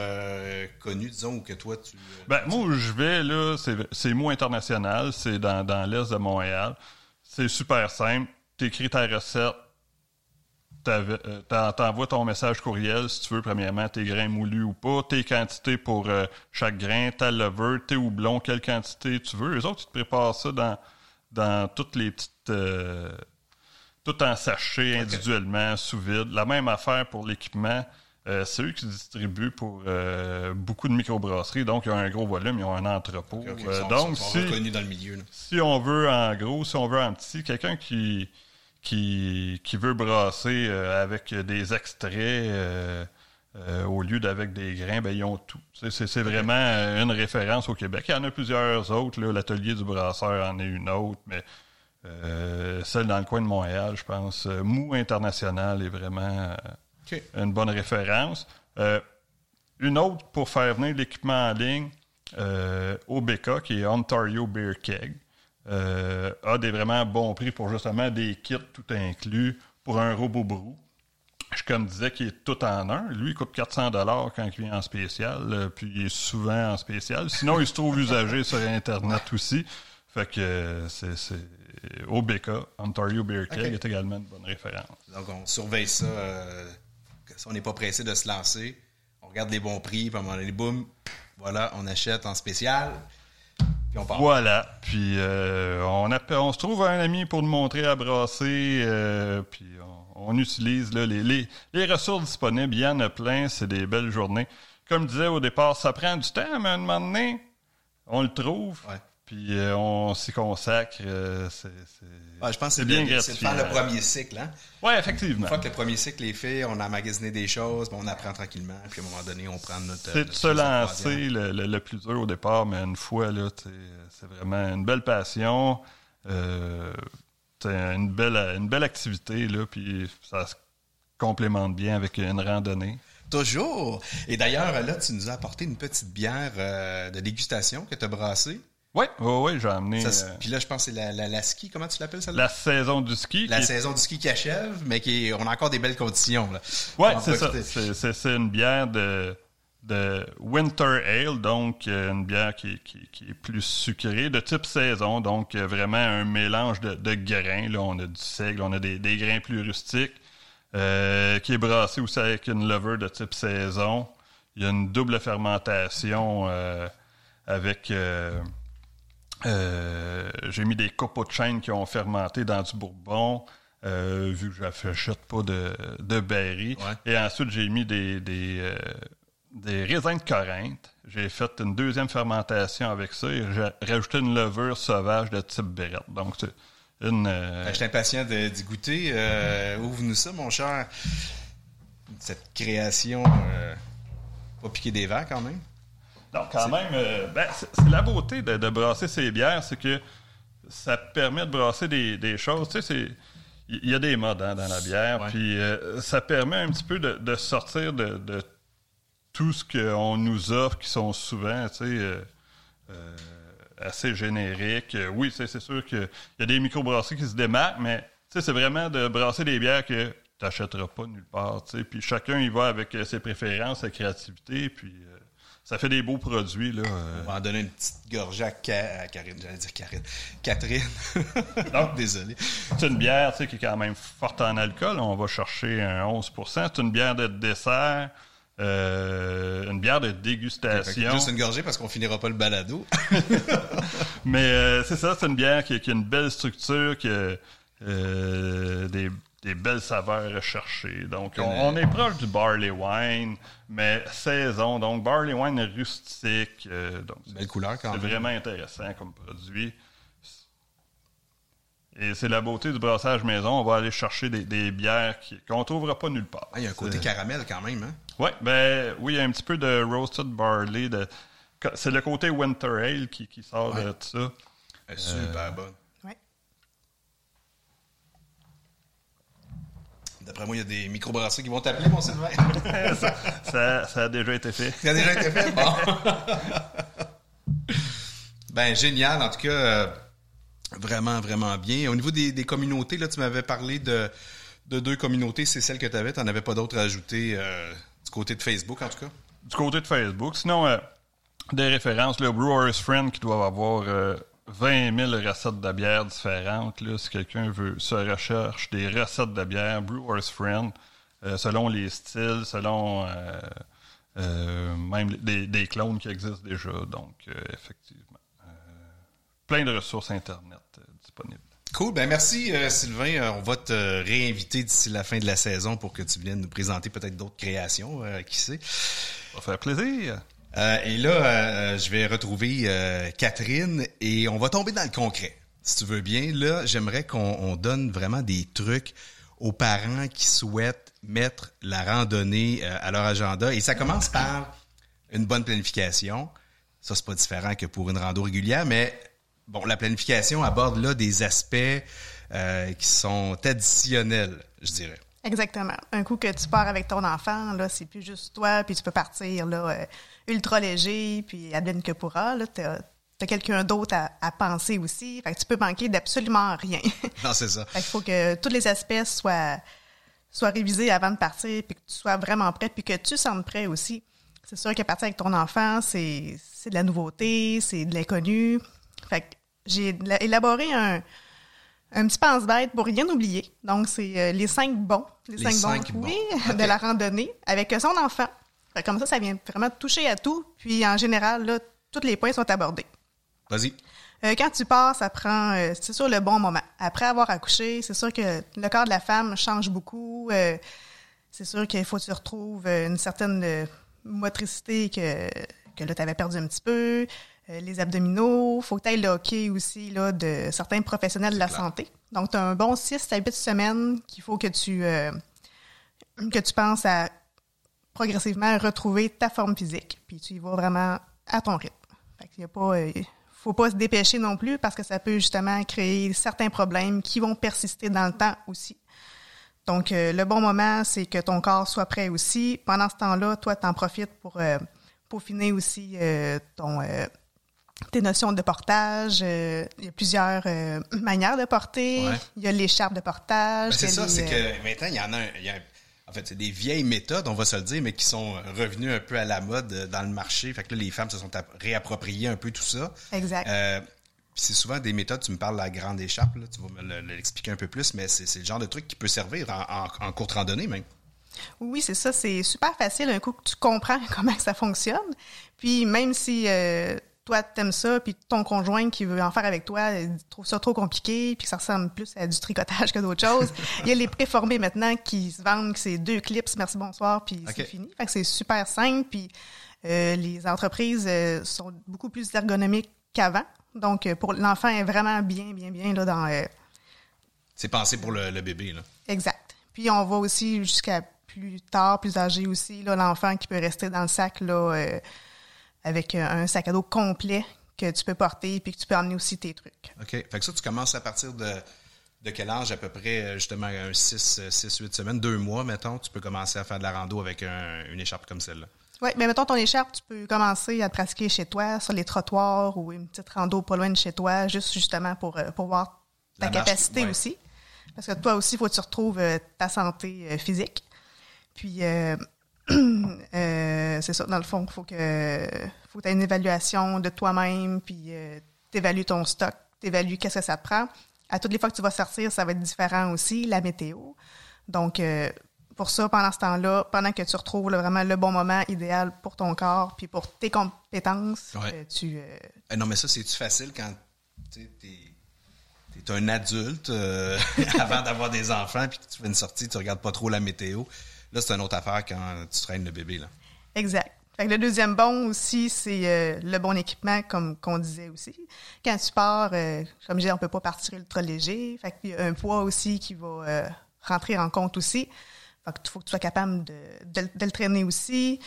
connu, disons, ou que toi, tu... moi, où je vais, là, c'est Mou International, c'est dans l'est de Montréal. C'est super simple. Tu écris ta recette, t'envoies ton message courriel, si tu veux, premièrement, tes grains moulus ou pas, tes quantités pour chaque grain, ta levure, tes houblons, quelle quantité tu veux. Eux autres, ils te préparent ça dans toutes les petites... tout en sachet individuellement, sous vide. La même affaire pour l'équipement. C'est eux qui distribuent pour beaucoup de microbrasseries. Donc, ils ont un gros volume, ils ont un entrepôt. Donc, sont reconnus dans le milieu, là. Si on veut en gros, si on veut en petit, quelqu'un qui veut brasser avec des extraits au lieu d'avec des grains, ben ils ont tout. C'est vraiment une référence au Québec. Il y en a plusieurs autres. Là, l'atelier du brasseur en est une autre, mais... celle dans le coin de Montréal, je pense. Mou International est vraiment une bonne référence. Une autre pour faire venir l'équipement en ligne, OBK, qui est Ontario Beer Keg, a des vraiment bons prix pour justement des kits tout inclus pour un robot brou. Comme je disais, qui est tout en un. Lui, il coûte 400$ quand il vient en spécial, puis il est souvent en spécial. Sinon, il se trouve usagé sur Internet aussi. Fait que c'est OBK, Ontario Beer Keg, est également une bonne référence. Donc, on surveille ça. Si on n'est pas pressé de se lancer, on regarde les bons prix, puis à un moment donné, boum, voilà, on achète en spécial. Puis on part. Voilà. Puis on se trouve un ami pour nous montrer à brasser. Puis on utilise là, les ressources disponibles. Il y en a plein. C'est des belles journées. Comme je disais au départ, ça prend du temps, mais à un moment donné, on le trouve. Ouais. Puis on s'y consacre. Je pense que c'est bien gratifiant. C'est de faire le premier cycle, hein? Oui, effectivement. Une fois que le premier cycle est fait, on a emmagasiné des choses, on apprend tranquillement, puis à un moment donné, on prend notre... C'est de se lancer le plus dur au départ, mais une fois, là, c'est vraiment une belle passion, une belle activité, là, puis ça se complémente bien avec une randonnée. Toujours! Et d'ailleurs, là, tu nous as apporté une petite bière de dégustation que tu as brassée. Oui, j'ai amené... Puis là, je pense que c'est la ski, comment tu l'appelles celle-là? La saison du ski. Saison du ski qui achève, mais on a encore des belles conditions. Oui, c'est ça. C'est une bière de Winter Ale, donc une bière qui est plus sucrée, de type saison, donc vraiment un mélange de grains. Là, on a du seigle, on a des grains plus rustiques, qui est brassée aussi avec une levure de type saison. Il y a une double fermentation avec... j'ai mis des copeaux de chêne qui ont fermenté dans du bourbon, vu que je n'achète pas de berry. Ouais. Et ensuite, j'ai mis des raisins de Corinthe. J'ai fait une deuxième fermentation avec ça et j'ai rajouté une levure sauvage de type Berrette. Donc, c'est une... Je suis impatient d'y goûter. Ouvre-nous ça, mon cher. Cette création... pas piquer des verres, quand même. Donc, quand même, c'est la beauté de brasser ces bières, c'est que ça permet de brasser des choses. Tu sais, il y a des modes dans la bière, puis ça permet un petit peu de sortir de tout ce qu'on nous offre, qui sont souvent, tu sais, assez génériques. Oui, c'est sûr qu'il y a des microbrasseries qui se démarquent, mais tu sais, c'est vraiment de brasser des bières que tu n'achèteras pas nulle part. Tu sais, puis chacun y va avec ses préférences, sa créativité, puis... ça fait des beaux produits, là. On va en donner une petite gorgée à Karine. J'allais dire Catherine. Donc, désolé. C'est une bière, tu sais, qui est quand même forte en alcool. On va chercher un 11%. C'est une bière de dessert, une bière de dégustation. Okay, juste une gorgée parce qu'on finira pas le balado. Mais c'est ça, c'est une bière qui a une belle structure, qui a des belles saveurs recherchées. Donc, on est proche du barley wine, mais saison. Donc, barley wine rustique. Donc, belle couleur quand même. C'est vraiment intéressant comme produit. Et c'est la beauté du brassage maison. On va aller chercher des bières qu'on ne trouvera pas nulle part. Il y a un côté caramel quand même, hein? Oui, il y a un petit peu de roasted barley. C'est le côté winter ale qui sort de ça. Super bonne. D'après moi, il y a des microbrasseries qui vont t'appeler, mon Sylvain. ça a déjà été fait. Ça a déjà été fait, bon. Génial, en tout cas, vraiment, vraiment bien. Au niveau des communautés, là, tu m'avais parlé de deux communautés, c'est celle que tu avais, tu n'en avais pas d'autres à ajouter du côté de Facebook, en tout cas? Du côté de Facebook, sinon, des références, le Brewer's Friend qui doit avoir... 20 000 recettes de bière différentes. Là, si quelqu'un se recherche des recettes de bière, Brewer's Friend, selon les styles, selon même des clones qui existent déjà. Donc, effectivement, plein de ressources Internet disponibles. Cool. Merci, Sylvain. On va te réinviter d'ici la fin de la saison pour que tu viennes nous présenter peut-être d'autres créations. Qui sait? Ça va faire plaisir. Et là, je vais retrouver Catherine et on va tomber dans le concret. Si tu veux bien, là, j'aimerais qu'on donne vraiment des trucs aux parents qui souhaitent mettre la randonnée à leur agenda. Et ça commence par une bonne planification. Ça, c'est pas différent que pour une rando régulière, mais bon, la planification aborde là des aspects qui sont additionnels, je dirais. Exactement. Un coup que tu pars avec ton enfant, là, c'est plus juste toi, puis tu peux partir là ultra léger, puis advienne que pourra, là, t'as quelqu'un d'autre à penser aussi. Fait que tu peux manquer d'absolument rien. Non, c'est ça. Fait qu'il faut que tous les aspects soient révisés avant de partir, puis que tu sois vraiment prêt, puis que tu sentes prêt aussi. C'est sûr que partir avec ton enfant, c'est de la nouveauté, c'est de l'inconnu. Fait que j'ai élaboré un petit pense-bête pour rien oublier. Donc, c'est les 5 bons. Les cinq bons. De la randonnée avec son enfant. Comme ça vient vraiment toucher à tout. Puis, en général, là, tous les points sont abordés. Vas-y. Quand tu pars, ça prend, c'est sûr, le bon moment. Après avoir accouché, c'est sûr que le corps de la femme change beaucoup. C'est sûr qu'il faut que tu retrouves une certaine motricité que là, tu avais perdu un petit peu. Les abdominaux. Faut que tu ailles le hockey aussi là, de certains professionnels de la santé. Donc, tu as un bon 6 à 8 semaines qu'il faut que tu penses à progressivement retrouver ta forme physique. Puis, tu y vas vraiment à ton rythme. Fait qu'il y a pas... faut pas se dépêcher non plus parce que ça peut justement créer certains problèmes qui vont persister dans le temps aussi. Donc, le bon moment, c'est que ton corps soit prêt aussi. Pendant ce temps-là, toi, t'en profites pour peaufiner aussi tes notions de portage. Il y a plusieurs manières de porter. Ouais. Il y a l'écharpe de portage. Ben, c'est ça, c'est que maintenant, en fait, c'est des vieilles méthodes, on va se le dire, mais qui sont revenues un peu à la mode dans le marché. Fait que là, les femmes se sont réappropriées un peu tout ça. Exact. Puis c'est souvent des méthodes, tu me parles de la grande écharpe, là, tu vas me l'expliquer un peu plus, mais c'est le genre de truc qui peut servir en courte randonnée même. Oui, c'est ça. C'est super facile un coup que tu comprends comment ça fonctionne. Puis même si toi, t'aimes ça, puis ton conjoint qui veut en faire avec toi trouve ça trop compliqué, puis que ça ressemble plus à du tricotage que d'autres choses. Il y a les préformés maintenant qui se vendent, que c'est 2 clips, merci, bonsoir, puis okay. C'est fini. Fait que c'est super simple, puis les entreprises sont beaucoup plus ergonomiques qu'avant. Donc, pour l'enfant est vraiment bien là dans... C'est pensé pour le bébé, là. Exact. Puis on va aussi jusqu'à plus tard, plus âgé aussi, là, l'enfant qui peut rester dans le sac, là... avec un sac à dos complet que tu peux porter puis que tu peux emmener aussi tes trucs. OK. Fait que ça, tu commences à partir de quel âge? À peu près, justement, 6-8 semaines, 2 mois, mettons, tu peux commencer à faire de la rando avec une écharpe comme celle-là. Oui, mais mettons ton écharpe, tu peux commencer à te pratiquer chez toi, sur les trottoirs ou une petite rando pas loin de chez toi, justement pour voir ta capacité aussi. Parce que toi aussi, il faut que tu retrouves ta santé physique. Puis... c'est ça, dans le fond, il faut que tu aies une évaluation de toi-même, puis tu évalues ton stock, tu évalues qu'est-ce que ça te prend. À toutes les fois que tu vas sortir, ça va être différent aussi, la météo. Donc, pour ça, pendant ce temps-là, pendant que tu retrouves là, vraiment le bon moment idéal pour ton corps, puis pour tes compétences, ouais. Non, mais ça, c'est-tu facile quand tu es un adulte avant d'avoir des enfants, puis que tu fais une sortie, tu regardes pas trop la météo? Là, c'est une autre affaire quand tu traînes le bébé, là. Exact. Fait que le deuxième bon aussi, c'est le bon équipement, comme qu'on disait aussi. Quand tu pars, comme je disais, on peut pas partir ultra léger. Fait qu'il y a un poids aussi qui va rentrer en compte aussi. Fait qu'il faut que tu sois capable de le traîner aussi.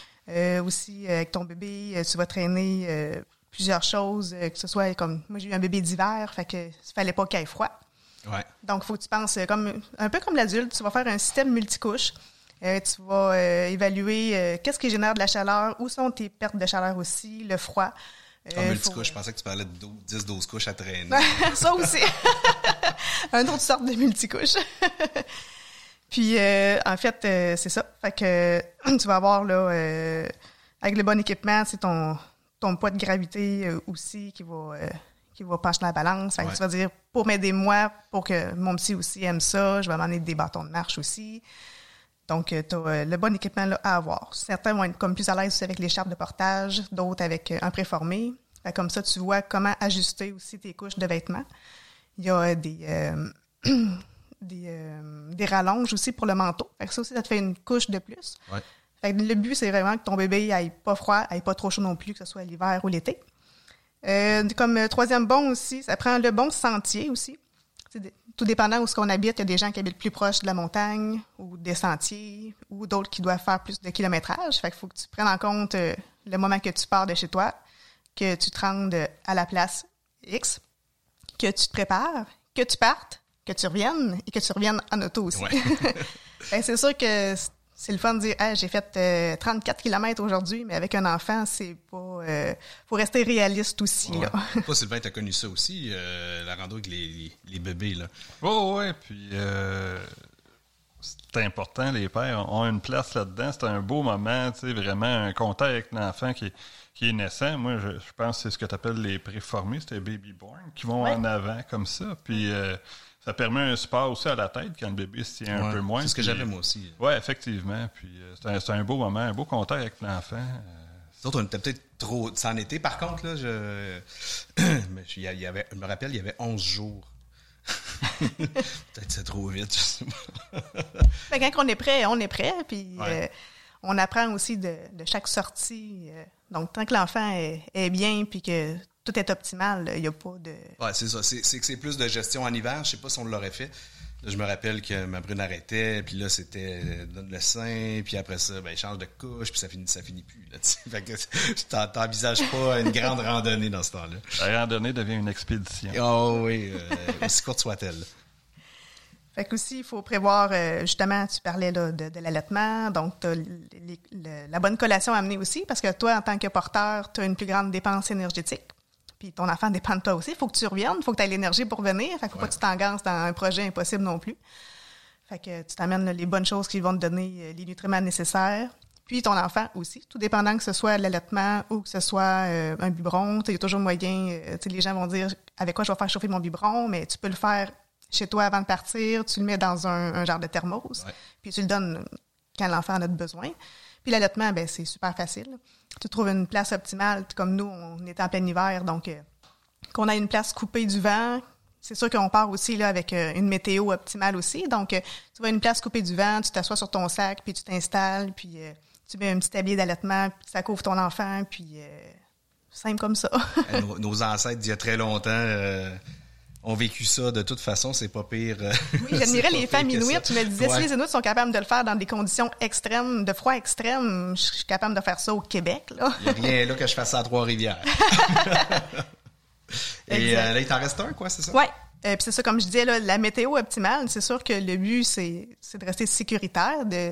Aussi, avec ton bébé, tu vas traîner plusieurs choses, que ce soit comme... Moi, j'ai eu un bébé d'hiver, fait que il fallait pas qu'il ait froid. Ouais. Donc, faut que tu penses un peu comme l'adulte, tu vas faire un système multicouche. Tu vas évaluer qu'est-ce qui génère de la chaleur, où sont tes pertes de chaleur aussi, le froid. Comme multicouche, je pensais que tu parlais de 10-12 couches à traîner. Ça aussi. Une autre sorte de multicouche. Puis, en fait, c'est ça. Fait que tu vas avoir, là, avec le bon équipement, c'est ton poids de gravité aussi qui va pencher dans la balance. Fait que tu vas dire, pour m'aider moi, pour que mon petit aussi aime ça, je vais m'emmener des bâtons de marche aussi. Donc, tu as le bon équipement là, à avoir. Certains vont être comme plus à l'aise aussi avec l'écharpe de portage, d'autres avec un préformé. Fait, comme ça, tu vois comment ajuster aussi tes couches de vêtements. Il y a des rallonges aussi pour le manteau. Fait que ça aussi, ça te fait une couche de plus. Ouais. Fait que le but, c'est vraiment que ton bébé n'aille pas froid, n'aille pas trop chaud non plus, que ce soit l'hiver ou l'été. Comme troisième bon aussi, ça prend le bon sentier aussi. Tout dépendant où on habite, il y a des gens qui habitent plus proche de la montagne ou des sentiers ou d'autres qui doivent faire plus de kilométrage. Fait qu'il faut que tu prennes en compte le moment que tu pars de chez toi, que tu te rendes à la place X, que tu te prépares, que tu partes, que tu reviennes et que tu reviennes en auto aussi. Ouais. Ben, c'est sûr que c'est le fun de dire hey, « j'ai fait 34 km aujourd'hui », mais avec un enfant, c'est pas... faut rester réaliste aussi. Ouais. Là. Toi, Sylvain, t'as connu ça aussi, la rando avec les bébés. Là. Oh, ouais, puis c'est important, les pères ont une place là-dedans. C'est un beau moment, tu sais, vraiment un contact avec l'enfant qui est naissant. Moi, je pense que c'est ce que t'appelles les préformés, c'est les baby-born, qui vont en avant comme ça, puis... ça permet un support aussi à la tête quand le bébé se tient un peu moins. C'est ce que j'avais moi aussi. Oui, effectivement. Puis c'est un beau moment, un beau contact avec l'enfant. Nous autres, on était peut-être trop... Ça en était, par contre, là, je me rappelle, il y avait 11 jours. Peut-être c'est trop vite, je sais pas. Ben, quand on est prêt, puis ouais. On apprend aussi de chaque sortie. Donc, tant que l'enfant est bien, puis que tout est optimal, il n'y a pas de... Oui, c'est ça. C'est que c'est plus de gestion en hiver. Je ne sais pas si on l'aurait fait. Je me rappelle que ma brune arrêtait, puis là, c'était donne le sein, puis après ça, ben, change de couche, puis ça finit plus. Là, fait que je t'envisage pas une grande randonnée dans ce temps-là. La randonnée devient une expédition. Oh oui, aussi courte soit-elle. Fait qu'aussi, il faut prévoir, justement, tu parlais là, de l'allaitement, donc tu as la bonne collation à amener aussi, parce que toi, en tant que porteur, tu as une plus grande dépense énergétique. Puis ton enfant dépend de toi aussi. Il faut que tu reviennes, il faut que tu aies l'énergie pour venir. Fait qu'il ne faut pas que tu t'engages dans un projet impossible non plus. Fait que tu t'amènes là, les bonnes choses qui vont te donner les nutriments nécessaires. Puis ton enfant aussi, tout dépendant que ce soit l'allaitement ou que ce soit un biberon. Il y a toujours moyen, les gens vont dire « Avec quoi je vais faire chauffer mon biberon? » Mais tu peux le faire chez toi avant de partir. Tu le mets dans un genre de thermos. Ouais. Puis tu le donnes quand l'enfant en a besoin. Puis l'allaitement, ben c'est super facile. Tu trouves une place optimale. Comme nous, on est en plein hiver, donc qu'on ait une place coupée du vent. C'est sûr qu'on part aussi là, avec une météo optimale aussi. Donc, tu vas à une place coupée du vent, tu t'assois sur ton sac, puis tu t'installes, puis tu mets un petit tablier d'allaitement, puis ça couvre ton enfant, puis simple comme ça. nos ancêtres d'il y a très longtemps... ont vécu ça, de toute façon, c'est pas pire. Oui, j'admirais les femmes inuites. Tu me disais, si les Inuits sont capables de le faire dans des conditions extrêmes, de froid extrême, je suis capable de faire ça au Québec. Là. Il n'y a rien là que je fasse ça à Trois-Rivières. Et là, il t'en reste un, quoi, c'est ça? Oui. Puis c'est ça, comme je disais, là, la météo optimale, c'est sûr que le but, c'est de rester sécuritaire. Il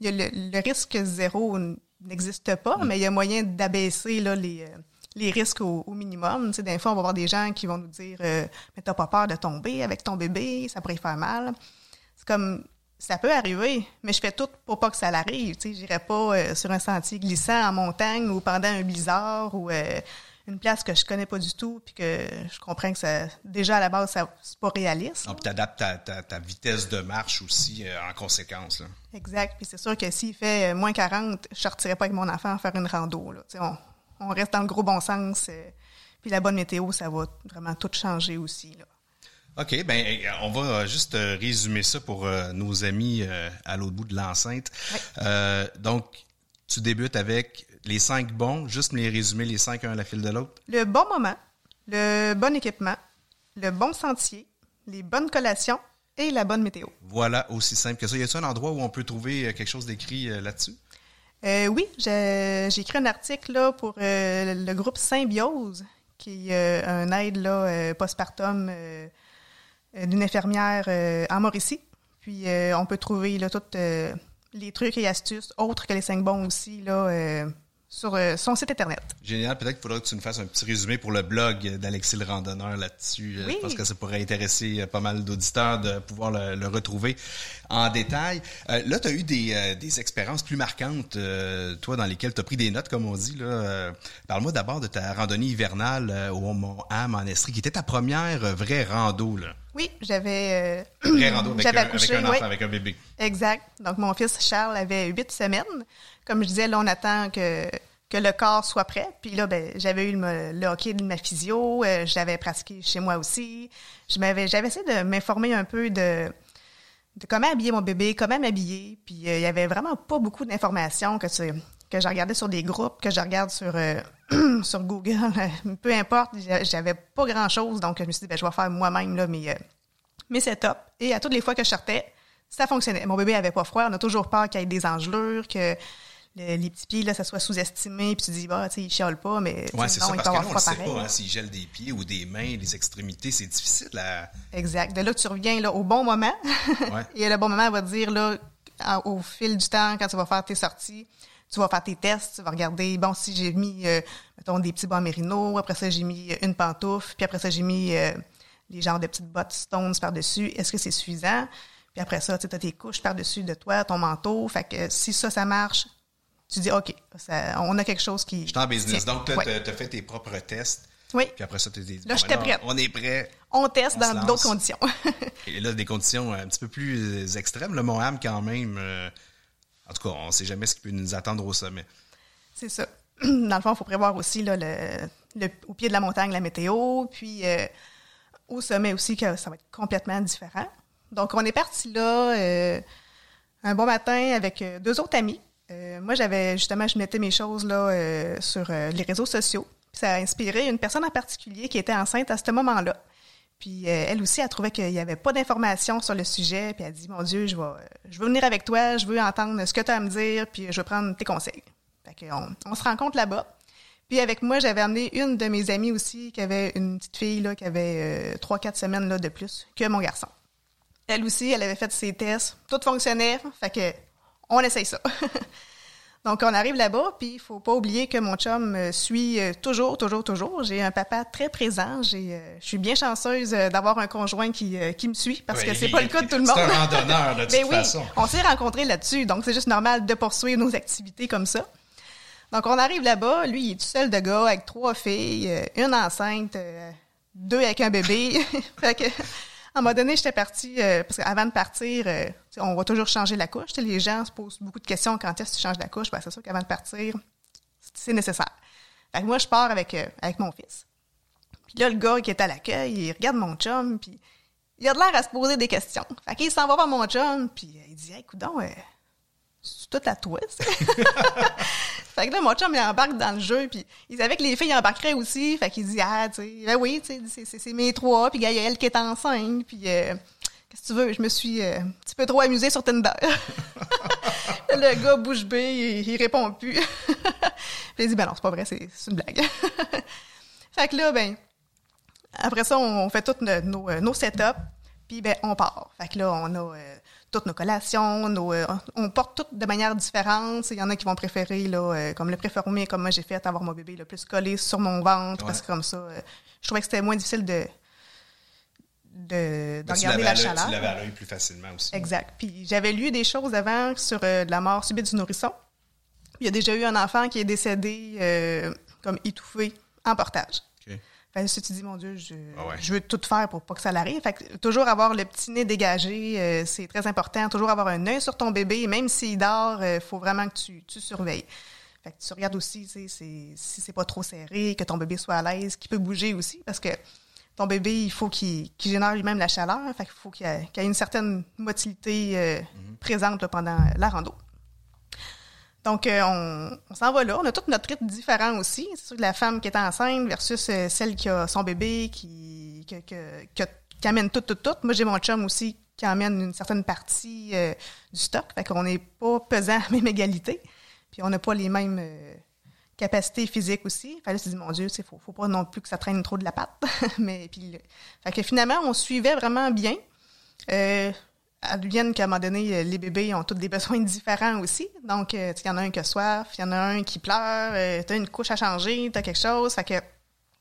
y a le risque zéro n'existe pas, mais il y a moyen d'abaisser là, les risques au minimum. Tu sais, des fois, on va voir des gens qui vont nous dire « Mais t'as pas peur de tomber avec ton bébé, ça pourrait y faire mal. » C'est comme, ça peut arriver, mais je fais tout pour pas que ça l'arrive. Tu sais, j'irai pas sur un sentier glissant en montagne ou pendant un blizzard ou une place que je connais pas du tout puis que je comprends que ça, déjà à la base, ça, c'est pas réaliste. Donc, t'adaptes ta vitesse de marche aussi en conséquence. Là. Exact. Puis c'est sûr que s'il fait moins 40, je sortirais pas avec mon enfant faire une rando. Là. Tu sais, on reste dans le gros bon sens. Puis la bonne météo, ça va vraiment tout changer aussi. Là. OK. Bien, on va juste résumer ça pour nos amis à l'autre bout de l'enceinte. Oui. Donc, tu débutes avec les 5 bons. Juste me les résumer, les 5 un à la file de l'autre. Le bon moment, le bon équipement, le bon sentier, les bonnes collations et la bonne météo. Voilà, aussi simple que ça. Y a-t-il un endroit où on peut trouver quelque chose d'écrit là-dessus? Oui, j'ai écrit un article là, pour le groupe Symbiose, qui est un aide là, postpartum d'une infirmière en Mauricie. Puis on peut trouver tous les trucs et astuces, autres que les 5 bons aussi, là, sur son site Internet. Génial. Peut-être qu'il faudra que tu nous fasses un petit résumé pour le blog d'Alexis le Randonneur là-dessus. Oui. Je pense que ça pourrait intéresser pas mal d'auditeurs de pouvoir le retrouver en détail. Là, tu as eu des expériences plus marquantes, toi, dans lesquelles tu as pris des notes, comme on dit. Là. Parle-moi d'abord de ta randonnée hivernale au Mont-Ham, en Estrie, qui était ta première vraie rando. Là. Oui, j'avais... vraie rando avec un enfant, oui. Avec un bébé. Exact. Donc, mon fils Charles avait 8 semaines. Comme je disais, là, on attend que le corps soit prêt. Puis là, ben, j'avais eu le hockey de ma physio. Je l'avais pratiqué chez moi aussi. J'avais essayé de m'informer un peu de comment habiller mon bébé, comment m'habiller. Puis il y avait vraiment pas beaucoup d'informations que je regardais sur des groupes, que je regarde sur Google. Peu importe, j'avais pas grand-chose. Donc, je me suis dit, ben, je vais faire moi-même là, mes setups. Et à toutes les fois que je sortais, ça fonctionnait. Mon bébé avait pas froid. On a toujours peur qu'il y ait des engelures, que... les petits pieds, là, ça soit sous-estimé, puis tu dis, bah, tu sais, ils chiolent pas, mais ouais, c'est non, ils peuvent avoir froid pareil. Pas, hein, s'ils gèlent des pieds ou des mains, des extrémités, c'est difficile à... Exact. De là, tu reviens là, au bon moment. Ouais. Et le bon moment, elle va te dire, là, au fil du temps, quand tu vas faire tes sorties, tu vas faire tes tests, tu vas regarder, bon, si j'ai mis, mettons, des petits bas mérinos, après ça, j'ai mis une pantoufle, puis après ça, j'ai mis les genres de petites bottes stones par-dessus. Est-ce que c'est suffisant? Puis après ça, tu as tes couches par-dessus de toi, ton manteau. Fait que si ça marche... Tu dis, OK, on a quelque chose qui... Je suis en business. Tient. Donc, tu as fait tes propres tests. Oui. Puis après ça, tu dis... Là, j'étais prête. On est prêt. On teste dans d'autres conditions. Et là, des conditions un petit peu plus extrêmes. Le Mont-Ham, quand même... en tout cas, on ne sait jamais ce qui peut nous attendre au sommet. C'est ça. dans le fond, il faut prévoir aussi là, au pied de la montagne, la météo, puis au sommet aussi, que ça va être complètement différent. Donc, on est parti là un bon matin avec deux autres amis. Moi, je mettais mes choses là, sur les réseaux sociaux. Puis ça a inspiré une personne en particulier qui était enceinte à ce moment-là. Puis elle aussi, elle trouvait qu'il n'y avait pas d'informations sur le sujet. Puis elle dit, mon Dieu, je veux venir avec toi, je veux entendre ce que tu as à me dire, puis je veux prendre tes conseils. Fait qu'on se rencontre là-bas. Puis avec moi, j'avais amené une de mes amies aussi qui avait une petite fille là, qui avait 3-4 semaines là, de plus que mon garçon. Elle aussi, elle avait fait ses tests, tout fonctionnait, fait que on essaye ça. Donc, on arrive là-bas, puis il faut pas oublier que mon chum suit toujours. J'ai un papa très présent. Je suis bien chanceuse d'avoir un conjoint qui me suit, parce que c'est pas le cas de tout le monde. C'est un randonneur, de toute façon. On s'est rencontrés là-dessus, donc c'est juste normal de poursuivre nos activités comme ça. Donc, on arrive là-bas. Lui, il est tout seul de gars avec trois filles, une enceinte, deux avec un bébé. Fait que... À un moment donné, j'étais partie, parce qu'avant de partir, on va toujours changer la couche. Les gens se posent beaucoup de questions quand est-ce que tu changes la couche. Ben, c'est sûr qu'avant de partir, c'est nécessaire. Fait que moi, je pars avec mon fils. Puis là, le gars qui est à l'accueil, il regarde mon chum, puis il a de l'air à se poser des questions. Fait qu'il s'en va voir mon chum, puis il dit « Hey, coudonc, c'est tout à toi, ça? » Fait que là, mon chum, il embarque dans le jeu, puis il savait que les filles embarqueraient aussi, fait qu'il dit « Ah, tu sais, ben oui, tu sais, c'est mes trois, puis Gaëlle qui est enceinte, puis qu'est-ce que tu veux, je me suis un petit peu trop amusée sur Tinder. » Le gars, bouche bée, il répond plus. Puis il dit « Ben non, c'est pas vrai, c'est une blague. » Fait que là, ben, après ça, on fait tous nos set-ups, puis ben, on part. Fait que là, on a... toutes nos collations, on porte toutes de manière différente. Il y en a qui vont préférer, là, comme le préformé, comme moi j'ai fait, avoir mon bébé le plus collé sur mon ventre, ouais. Parce que comme ça, je trouvais que c'était moins difficile de garder la chaleur. Tu l'avais à l'œil plus facilement aussi. Exact. Puis j'avais lu des choses avant sur de la mort subite du nourrisson. Il y a déjà eu un enfant qui est décédé comme étouffé en portage. Okay. Ben, si tu dis, mon Dieu, je veux tout faire pour pas que ça l'arrive. Fait que, toujours avoir le petit nez dégagé, c'est très important. Toujours avoir un œil sur ton bébé. Même s'il dort, faut vraiment que tu surveilles. Fait que tu regardes aussi si c'est pas trop serré, que ton bébé soit à l'aise, qu'il peut bouger aussi. Parce que ton bébé, il faut qu'il génère lui-même la chaleur. Fait qu'il faut qu'il y ait une certaine motilité présente là, pendant la rando. Donc, on s'en va là. On a tout notre rythme différent aussi. C'est sûr que la femme qui est enceinte versus celle qui a son bébé, qui amène tout. Moi, j'ai mon chum aussi qui amène une certaine partie du stock. Fait qu'on n'est pas pesant à la même égalité. Puis, on n'a pas les mêmes capacités physiques aussi. Fait là, tu dis, mon Dieu, il ne faut pas non plus que ça traîne trop de la patte. Mais puis, fait que finalement, on suivait vraiment bien. Advienne qu'à un moment donné, les bébés ont tous des besoins différents aussi. Donc, il y en a un qui a soif, il y en a un qui pleure, tu as une couche à changer, tu as quelque chose. Fait que...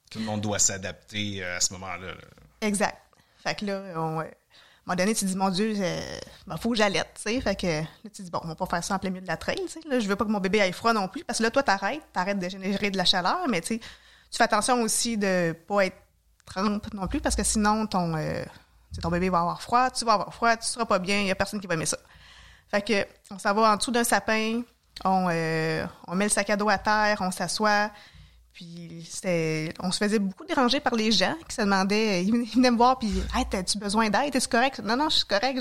Tout le monde doit s'adapter à ce moment-là. Exact. Fait que là, à un moment donné, tu dis, mon Dieu, ben, faut que j'allaite, tu sais. Fait que là, tu dis, bon, on va pas faire ça en plein milieu de la trail, tu sais. Là, je veux pas que mon bébé aille froid non plus, parce que là, toi, t'arrêtes de générer de la chaleur, mais tu sais, tu fais attention aussi de pas être trempe non plus, parce que sinon, ton bébé va avoir froid, tu vas avoir froid, tu seras pas bien, il y a personne qui va aimer ça. Fait que on s'en va en dessous d'un sapin, on met le sac à dos à terre, on s'assoit, puis on se faisait beaucoup déranger par les gens qui se demandaient, ils venaient me voir, puis « Hey, t'as-tu besoin d'aide? T'es-tu correct? » « Non, non, je suis correct,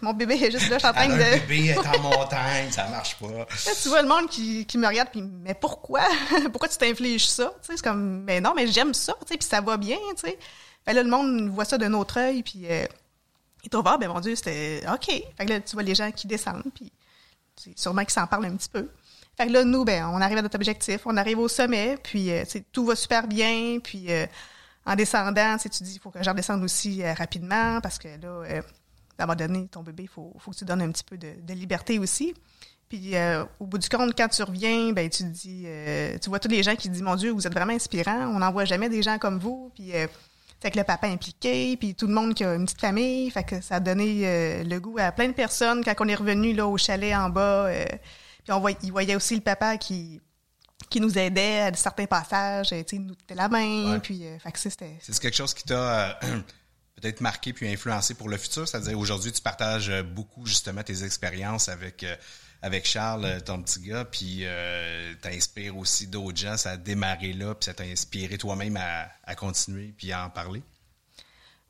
mon bébé est juste là, je suis en train de... » « Le bébé est en montagne, ça marche pas. » Là, tu vois le monde qui me regarde, puis « Mais pourquoi? Pourquoi tu t'infliges ça? » Tu sais, c'est comme « Mais non, mais j'aime ça, tu sais, puis ça va bien, tu sais. » Ben là, le monde voit ça d'un autre œil, puis il trouve, ah, ben mon Dieu, c'était OK. Fait que là, tu vois les gens qui descendent, puis c'est sûrement qu'ils s'en parlent un petit peu. Fait que là, nous, ben on arrive à notre objectif, on arrive au sommet, puis tout va super bien, puis en descendant, tu dis, il faut que je redescende aussi rapidement, parce que là, à un moment donné, ton bébé, il faut que tu donnes un petit peu de liberté aussi. Puis au bout du compte, quand tu reviens, ben tu dis, tu vois tous les gens qui disent, mon Dieu, vous êtes vraiment inspirants, on n'en voit jamais des gens comme vous, puis... Fait que le papa impliqué, puis tout le monde qui a une petite famille, fait que ça a donné le goût à plein de personnes. Quand on est revenu là au chalet en bas, puis il voyait aussi le papa qui nous aidait à certains passages, tu sais, nous tenait la main, puis fait que c'était. C'est quelque chose qui t'a peut-être marqué puis influencé pour le futur? C'est-à-dire, aujourd'hui, tu partages beaucoup, justement, tes expériences avec Charles, ton petit gars, puis t'inspires aussi d'autres gens. Ça a démarré là, puis ça t'a inspiré toi-même à continuer puis à en parler?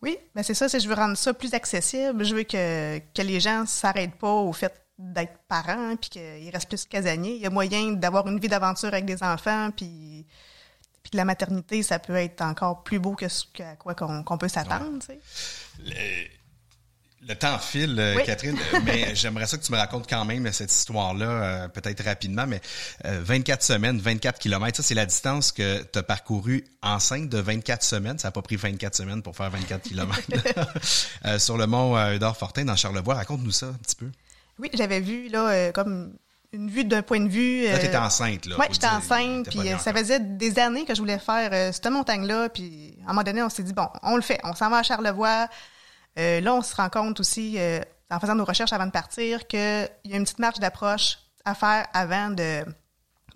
Oui, bien c'est ça, c'est je veux rendre ça plus accessible. Je veux que les gens ne s'arrêtent pas au fait d'être parents puis qu'ils restent plus casaniers. Il y a moyen d'avoir une vie d'aventure avec des enfants puis de la maternité, ça peut être encore plus beau que ce à quoi qu'on peut s'attendre. Ouais. Tu sais. Le temps file, oui. Catherine, mais j'aimerais ça que tu me racontes quand même cette histoire-là, peut-être rapidement, mais 24 semaines, 24 kilomètres, ça, c'est la distance que tu as parcourue enceinte de 24 semaines. Ça n'a pas pris 24 semaines pour faire 24 kilomètres. Sur le mont Eudore-Fortin, dans Charlevoix. Raconte-nous ça un petit peu. Oui, j'avais vu, là, comme une vue d'un point de vue... Là, t'étais enceinte, là. Oui, j'étais enceinte, puis ça faisait des années que je voulais faire cette montagne-là, puis à un moment donné, on s'est dit, bon, on le fait, on s'en va à Charlevoix. Là, on se rend compte aussi, en faisant nos recherches avant de partir, qu'il y a une petite marche d'approche à faire avant de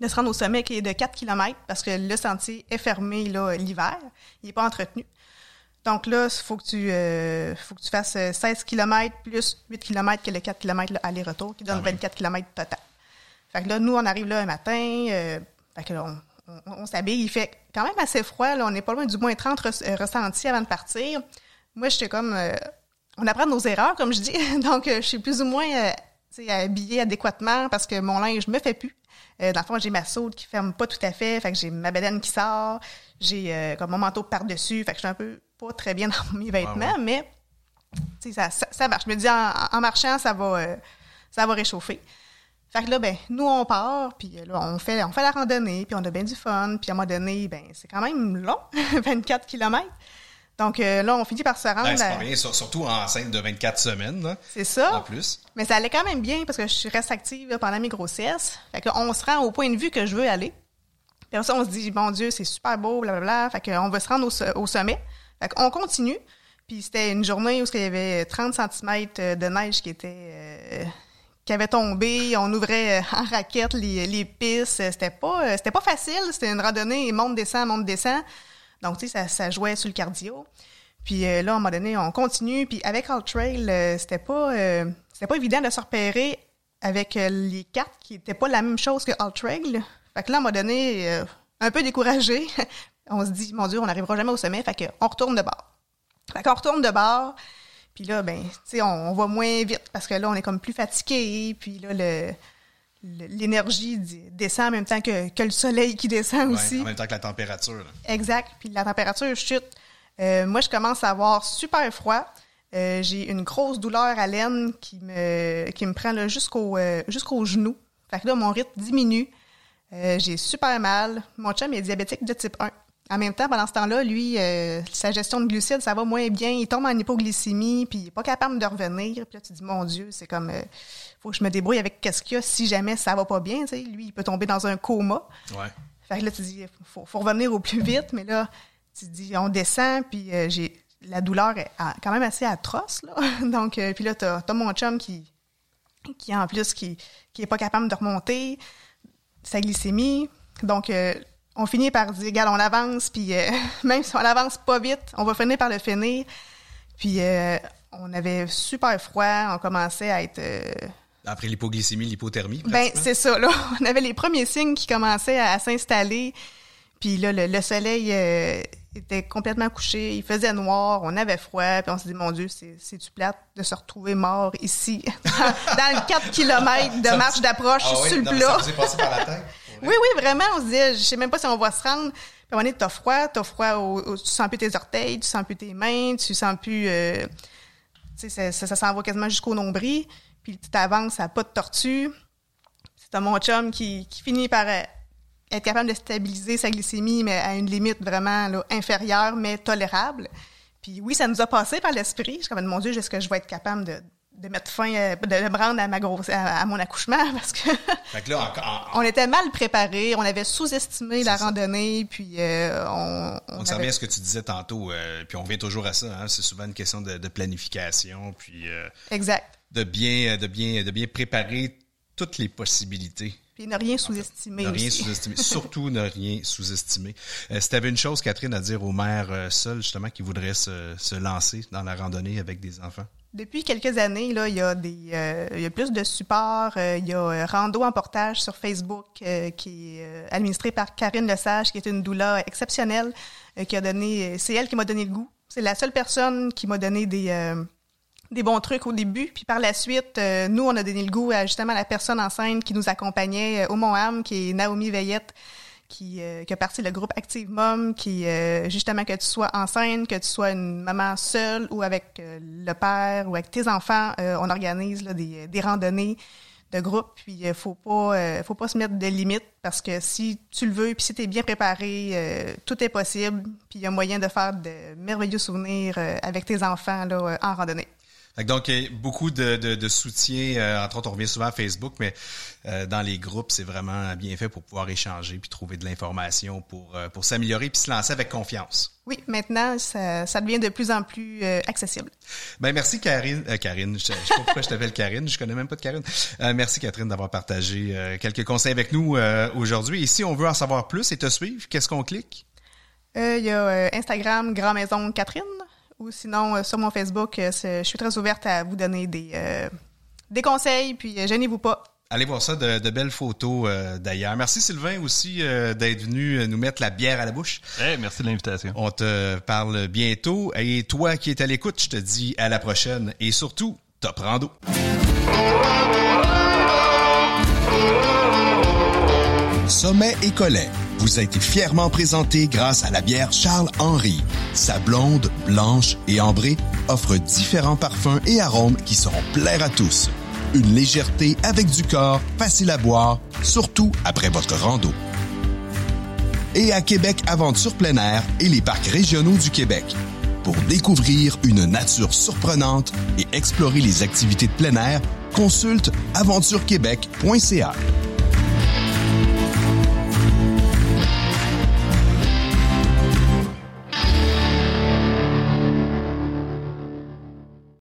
se rendre au sommet qui est de 4 km parce que le sentier est fermé là, l'hiver, il n'est pas entretenu. Donc là, il faut que tu fasses 16 km plus 8 km que le 4 km là, aller-retour qui donne 24 km total. Fait que là, nous, on arrive là un matin, fait que là, on s'habille, il fait quand même assez froid, là, on n'est pas loin du moins 30 ressentis avant de partir. Moi, j'étais comme... on apprend nos erreurs, comme je dis. Donc, je suis plus ou moins habillée adéquatement parce que mon linge me fait plus. Dans le fond, j'ai ma soude qui ferme pas tout à fait. Fait que j'ai ma bedaine qui sort. J'ai comme mon manteau par-dessus. Fait que je suis un peu pas très bien dans mes vêtements, mais ça marche. Je me dis, en marchant, ça va réchauffer. Fait que là, ben nous, on part, puis là, on fait la randonnée, puis on a bien du fun. Puis à un moment donné, ben c'est quand même long, 24 km. Donc là, on finit par se rendre... Ben, c'est pas rien, surtout enceinte de 24 semaines. Là, c'est ça. En plus. Mais ça allait quand même bien parce que je reste active là, pendant mes grossesses. Fait que là, on se rend au point de vue que je veux aller. Puis après ça, on se dit, mon Dieu, c'est super beau, blablabla. Fait qu'on va se rendre au sommet. Fait qu'on continue. Puis c'était une journée où il y avait 30 cm de neige qui avait tombé. On ouvrait en raquette les pistes. C'était pas facile. C'était une randonnée, monte-descend, monte-descend. Donc, tu sais, ça jouait sur le cardio. Puis là, à un moment donné, on continue. Puis avec All Trail, c'était pas évident de se repérer avec les cartes qui n'étaient pas la même chose que All Trail. Fait que là, à un moment donné, un peu découragé, on se dit, mon Dieu, on n'arrivera jamais au sommet. Fait qu'on retourne de bord. Fait qu'on retourne de bord. Puis là, ben, tu sais, on va moins vite parce que là, on est comme plus fatigué. Puis là, l'énergie descend en même temps que le soleil qui descend aussi. En même temps que la température. Là. Exact. Puis la température chute. Moi, je commence à avoir super froid. J'ai une grosse douleur à l'aine qui me prend là, jusqu'au genou. Fait que là, mon rythme diminue. J'ai super mal. Mon chum est diabétique de type 1. En même temps, pendant ce temps-là, lui, sa gestion de glucides, ça va moins bien. Il tombe en hypoglycémie, puis il n'est pas capable de revenir. Puis là, tu te dis, mon Dieu, c'est comme... faut que je me débrouille avec qu'est-ce qu'il y a si jamais ça va pas bien. Tu sais, lui, il peut tomber dans un coma. Ouais. Fait que là, tu dis, faut revenir au plus vite. Mais là, tu dis, on descend, puis la douleur est quand même assez atroce. Là. Donc, puis là, t'as mon chum qui en plus, qui est pas capable de remonter sa glycémie. Donc, on finit par dire, regarde, on avance, puis même si on avance pas vite, on va finir par le finir. Puis, on avait super froid. On commençait à être... Après l'hypoglycémie, l'hypothermie, ben c'est ça, là. On avait les premiers signes qui commençaient à s'installer. Puis là, le soleil était complètement couché. Il faisait noir, on avait froid. Puis on s'est dit, mon Dieu, c'est-tu plate de se retrouver mort ici, dans le 4 km de marche d'approche sur le plat. Ça vous est passé par la tête? Oui, vraiment. On se disait, je sais même pas si on va se rendre. Puis à un moment donné, t'as froid, tu sens plus tes orteils, tu sens plus tes mains, tu sens plus... tu sais, ça s'en va quasiment jusqu'au nombril. Puis tu t'avances à pas de tortue. C'est mon chum qui finit par être capable de stabiliser sa glycémie, mais à une limite vraiment là, inférieure, mais tolérable. Puis oui, ça nous a passé par l'esprit. Je me dis, mon Dieu, est-ce que je vais être capable de mettre fin, de me rendre à mon accouchement? Parce que on était mal préparés, on avait sous-estimé la randonnée, puis on savait ce que tu disais tantôt, puis on revient toujours à ça. Hein? C'est souvent une question de planification, puis... Exact. De bien préparer toutes les possibilités. Puis ne rien sous-estimer. Surtout ne rien sous-estimer. Si tu avais une chose, Catherine, à dire aux mères seules, justement, qui voudraient se lancer dans la randonnée avec des enfants? Depuis quelques années, là, il y a plus de support. Il y a Rando en portage sur Facebook qui est administré par Karine Lesage, qui est une doula exceptionnelle, qui a donné. C'est elle qui m'a donné le goût. C'est la seule personne qui m'a donné des bons trucs au début. Puis par la suite, nous, on a donné le goût à justement la personne enceinte qui nous accompagnait au Mont-Ham, qui est Naomi Veillette, qui a parti le groupe Active Mom, qui justement que tu sois enceinte, que tu sois une maman seule ou avec le père ou avec tes enfants, on organise là, des randonnées de groupe. Puis il faut pas se mettre de limites parce que si tu le veux puis si tu es bien préparé, tout est possible. Puis il y a moyen de faire de merveilleux souvenirs avec tes enfants là, en randonnée. Donc, beaucoup de soutien. Entre autres, on revient souvent à Facebook, mais dans les groupes, c'est vraiment bien fait pour pouvoir échanger puis trouver de l'information pour s'améliorer puis se lancer avec confiance. Oui, maintenant, ça devient de plus en plus accessible. Ben merci, Karine. Karine, je ne sais pas pourquoi je t'appelle Karine, je connais même pas de Karine. Merci, Catherine, d'avoir partagé quelques conseils avec nous aujourd'hui. Et si on veut en savoir plus et te suivre, qu'est-ce qu'on clique? Il y a Instagram, Grand Maison Catherine. Ou sinon, sur mon Facebook, je suis très ouverte à vous donner des conseils, puis gênez-vous pas. Allez voir ça, de belles photos d'ailleurs. Merci Sylvain aussi d'être venu nous mettre la bière à la bouche. Hey, merci de l'invitation. On te parle bientôt. Et toi qui es à l'écoute, je te dis à la prochaine. Et surtout, top rando. Sommet et Collet vous a été fièrement présenté grâce à la bière Charles-Henri. Sa blonde, blanche et ambrée offre différents parfums et arômes qui sauront plaire à tous. Une légèreté avec du corps, facile à boire, surtout après votre rando. Et à Québec Aventure plein air et les parcs régionaux du Québec. Pour découvrir une nature surprenante et explorer les activités de plein air, consulte aventurequebec.ca.